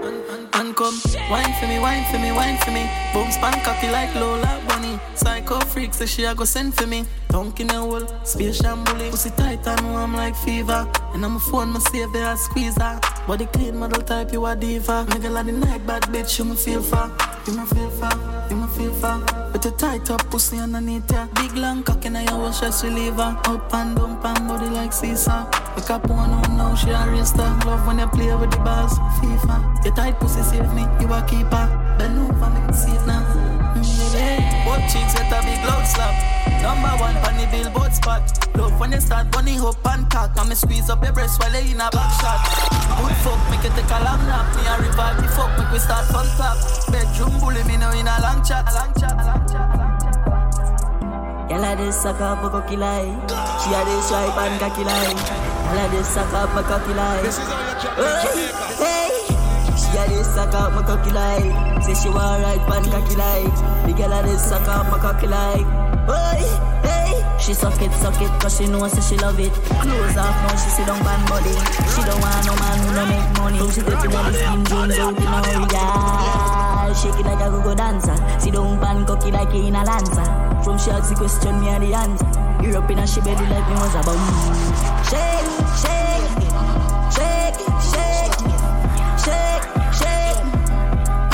And come, wine for me, wine for me, wine for me. Boom, span cocky like Lola Bunny. Psycho freak, so she a go send for me. Dunk in the hole, space and bully. Pussy tight and warm like fever. And I'm a phone, my save there, I squeeze her. Body clean, my type, you a diva. Nigga like the night, bad bitch, you me feel far. You me feel far, you me feel far. With your tight up pussy underneath ya. Big long cock in your wash as we leave her. Up and down, pan body like Caesar. Make up one on now, she a racer. Love when you play with the balls, FIFA. Your tight pussy save me, you a keeper. Bend over, make me see it now. Mm-hmm. Both cheeks get a big loud slap. Number one on the billboard spot. Love when you start bunny hope and cock. And me squeeze up your breast while you in a back shot. Good fuck, make you take a long nap. Me a revive the fuck, make we start from clap. Bedroom bully me now in a long chat. A long chat, a long chat, a long chat. You like this sucker for cocky lie. She had this stripe and cocky lie. You like this sucker for cocky lie. This is all your job. Hey! Yeah, they suck up my cocky like. Say she want right pan cocky like. The girl a they suck up my cocky like. Oi, hey. She suck it, suck it, cause she know say she love it. Close off now, she sit down pan body. She don't want no man who no make money. So she take the money, skin jeans out in a hurry. Yeah, shake it like a go-go dancer. She don't pan cocky like you in a lancer. From she ask the question, me a the answer. You're up in a she belly like me was a bum. Shake, shake, shake, shake, shake. Shake,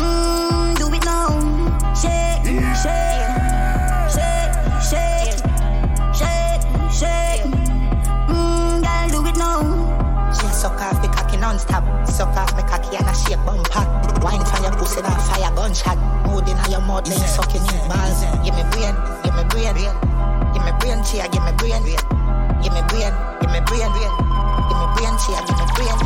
mm, do it now. Shake, shake, shake, shake, shake, shake. Mmm, girl, do it now. She suck off me cocky non-stop. Suck off me cocky and a shake bump hot. Wine from your pussy that fire gunshot. Mood in your mouth, then you sucking in balls. Give me brain, give me brain, give me brain, cheer, give me brain, give me brain, give me brain, give me brain, cheer, give me brain.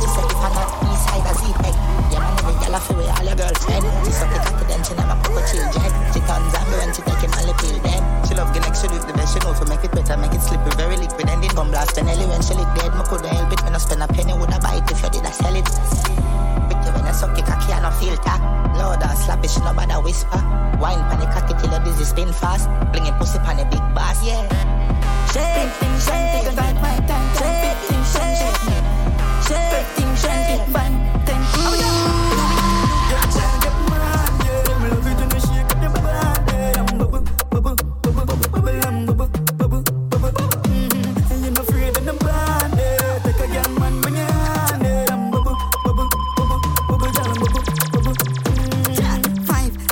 She said if I not east side as he peg. Yeah man, every girl off away all your girlfriend. She suck it cocky then she never pop a children. She turns on me when she taking all the pill then. She love the next she do the best she know. For make it better, make it slippery, very liquid. And then come blast and Ellie when she lick dead. Me couldn't help it, me no spend a penny. Would I buy it if you did I sell it? Pick you when I suck it cocky and no filter. Loud and slap it, she no bother whisper. Wine pan the cocky till your dizzy spin fast. Bring a pussy pan the big bass, yeah. Shake, shake, shake, shake, shake, shake. Shake, shake, bang, then cool. five,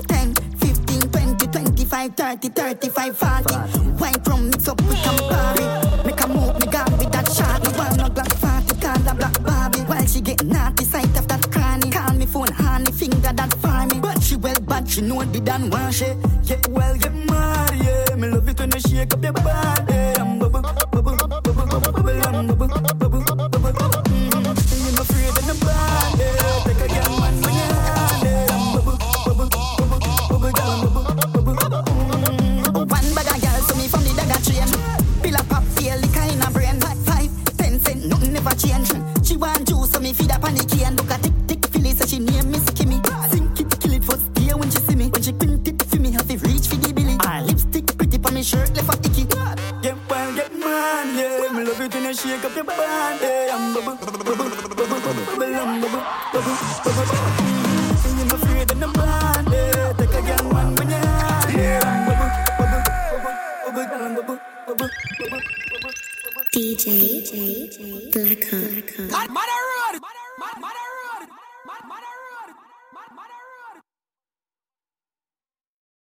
ten, fifteen, twenty, twenty-five, thirty, thirty-five, forty. Why from mix up with Campari? Make a move, make a with that shot. One of black party, call a black Barbie. While she get naughty sight of that cranny. Call me phone, honey, finger that farming. But she well bad, she know the done one she. Get well, get mad, yeah. Me love it when you shake up your body. I'm bubble, bubble, bubble, bubble, bubble, I'm bubble, bubble, bubble, bubble. Mm-hmm. You're afraid of nobody. Take a girl, man, man, yeah. I'm bubble, bubble, bubble, bubble, girl, bubble. She want juice, so me feed up on the key and look at tick tick filly, so she name me Sikimi. Sink it, kill it first here when she see me. When she quint it for me, have it reach for the billy. Her lipstick pretty for me shirt, left a icky. Get wild, get mad. on, yeah. Me love it when you shake up your band, yeah. I'm bubble, bubble, bubble, bubble, bubble, bubble, I'm bubble, bubble, bubble, bubble. You're not afraid of the band, yeah. Take a young man when you're on, yeah. I'm bubble, bubble, bubble, bubble, I'm bubble, bubble, bubble, bubble, bubble. D J Djblacka. Mother road, mother road, mother road.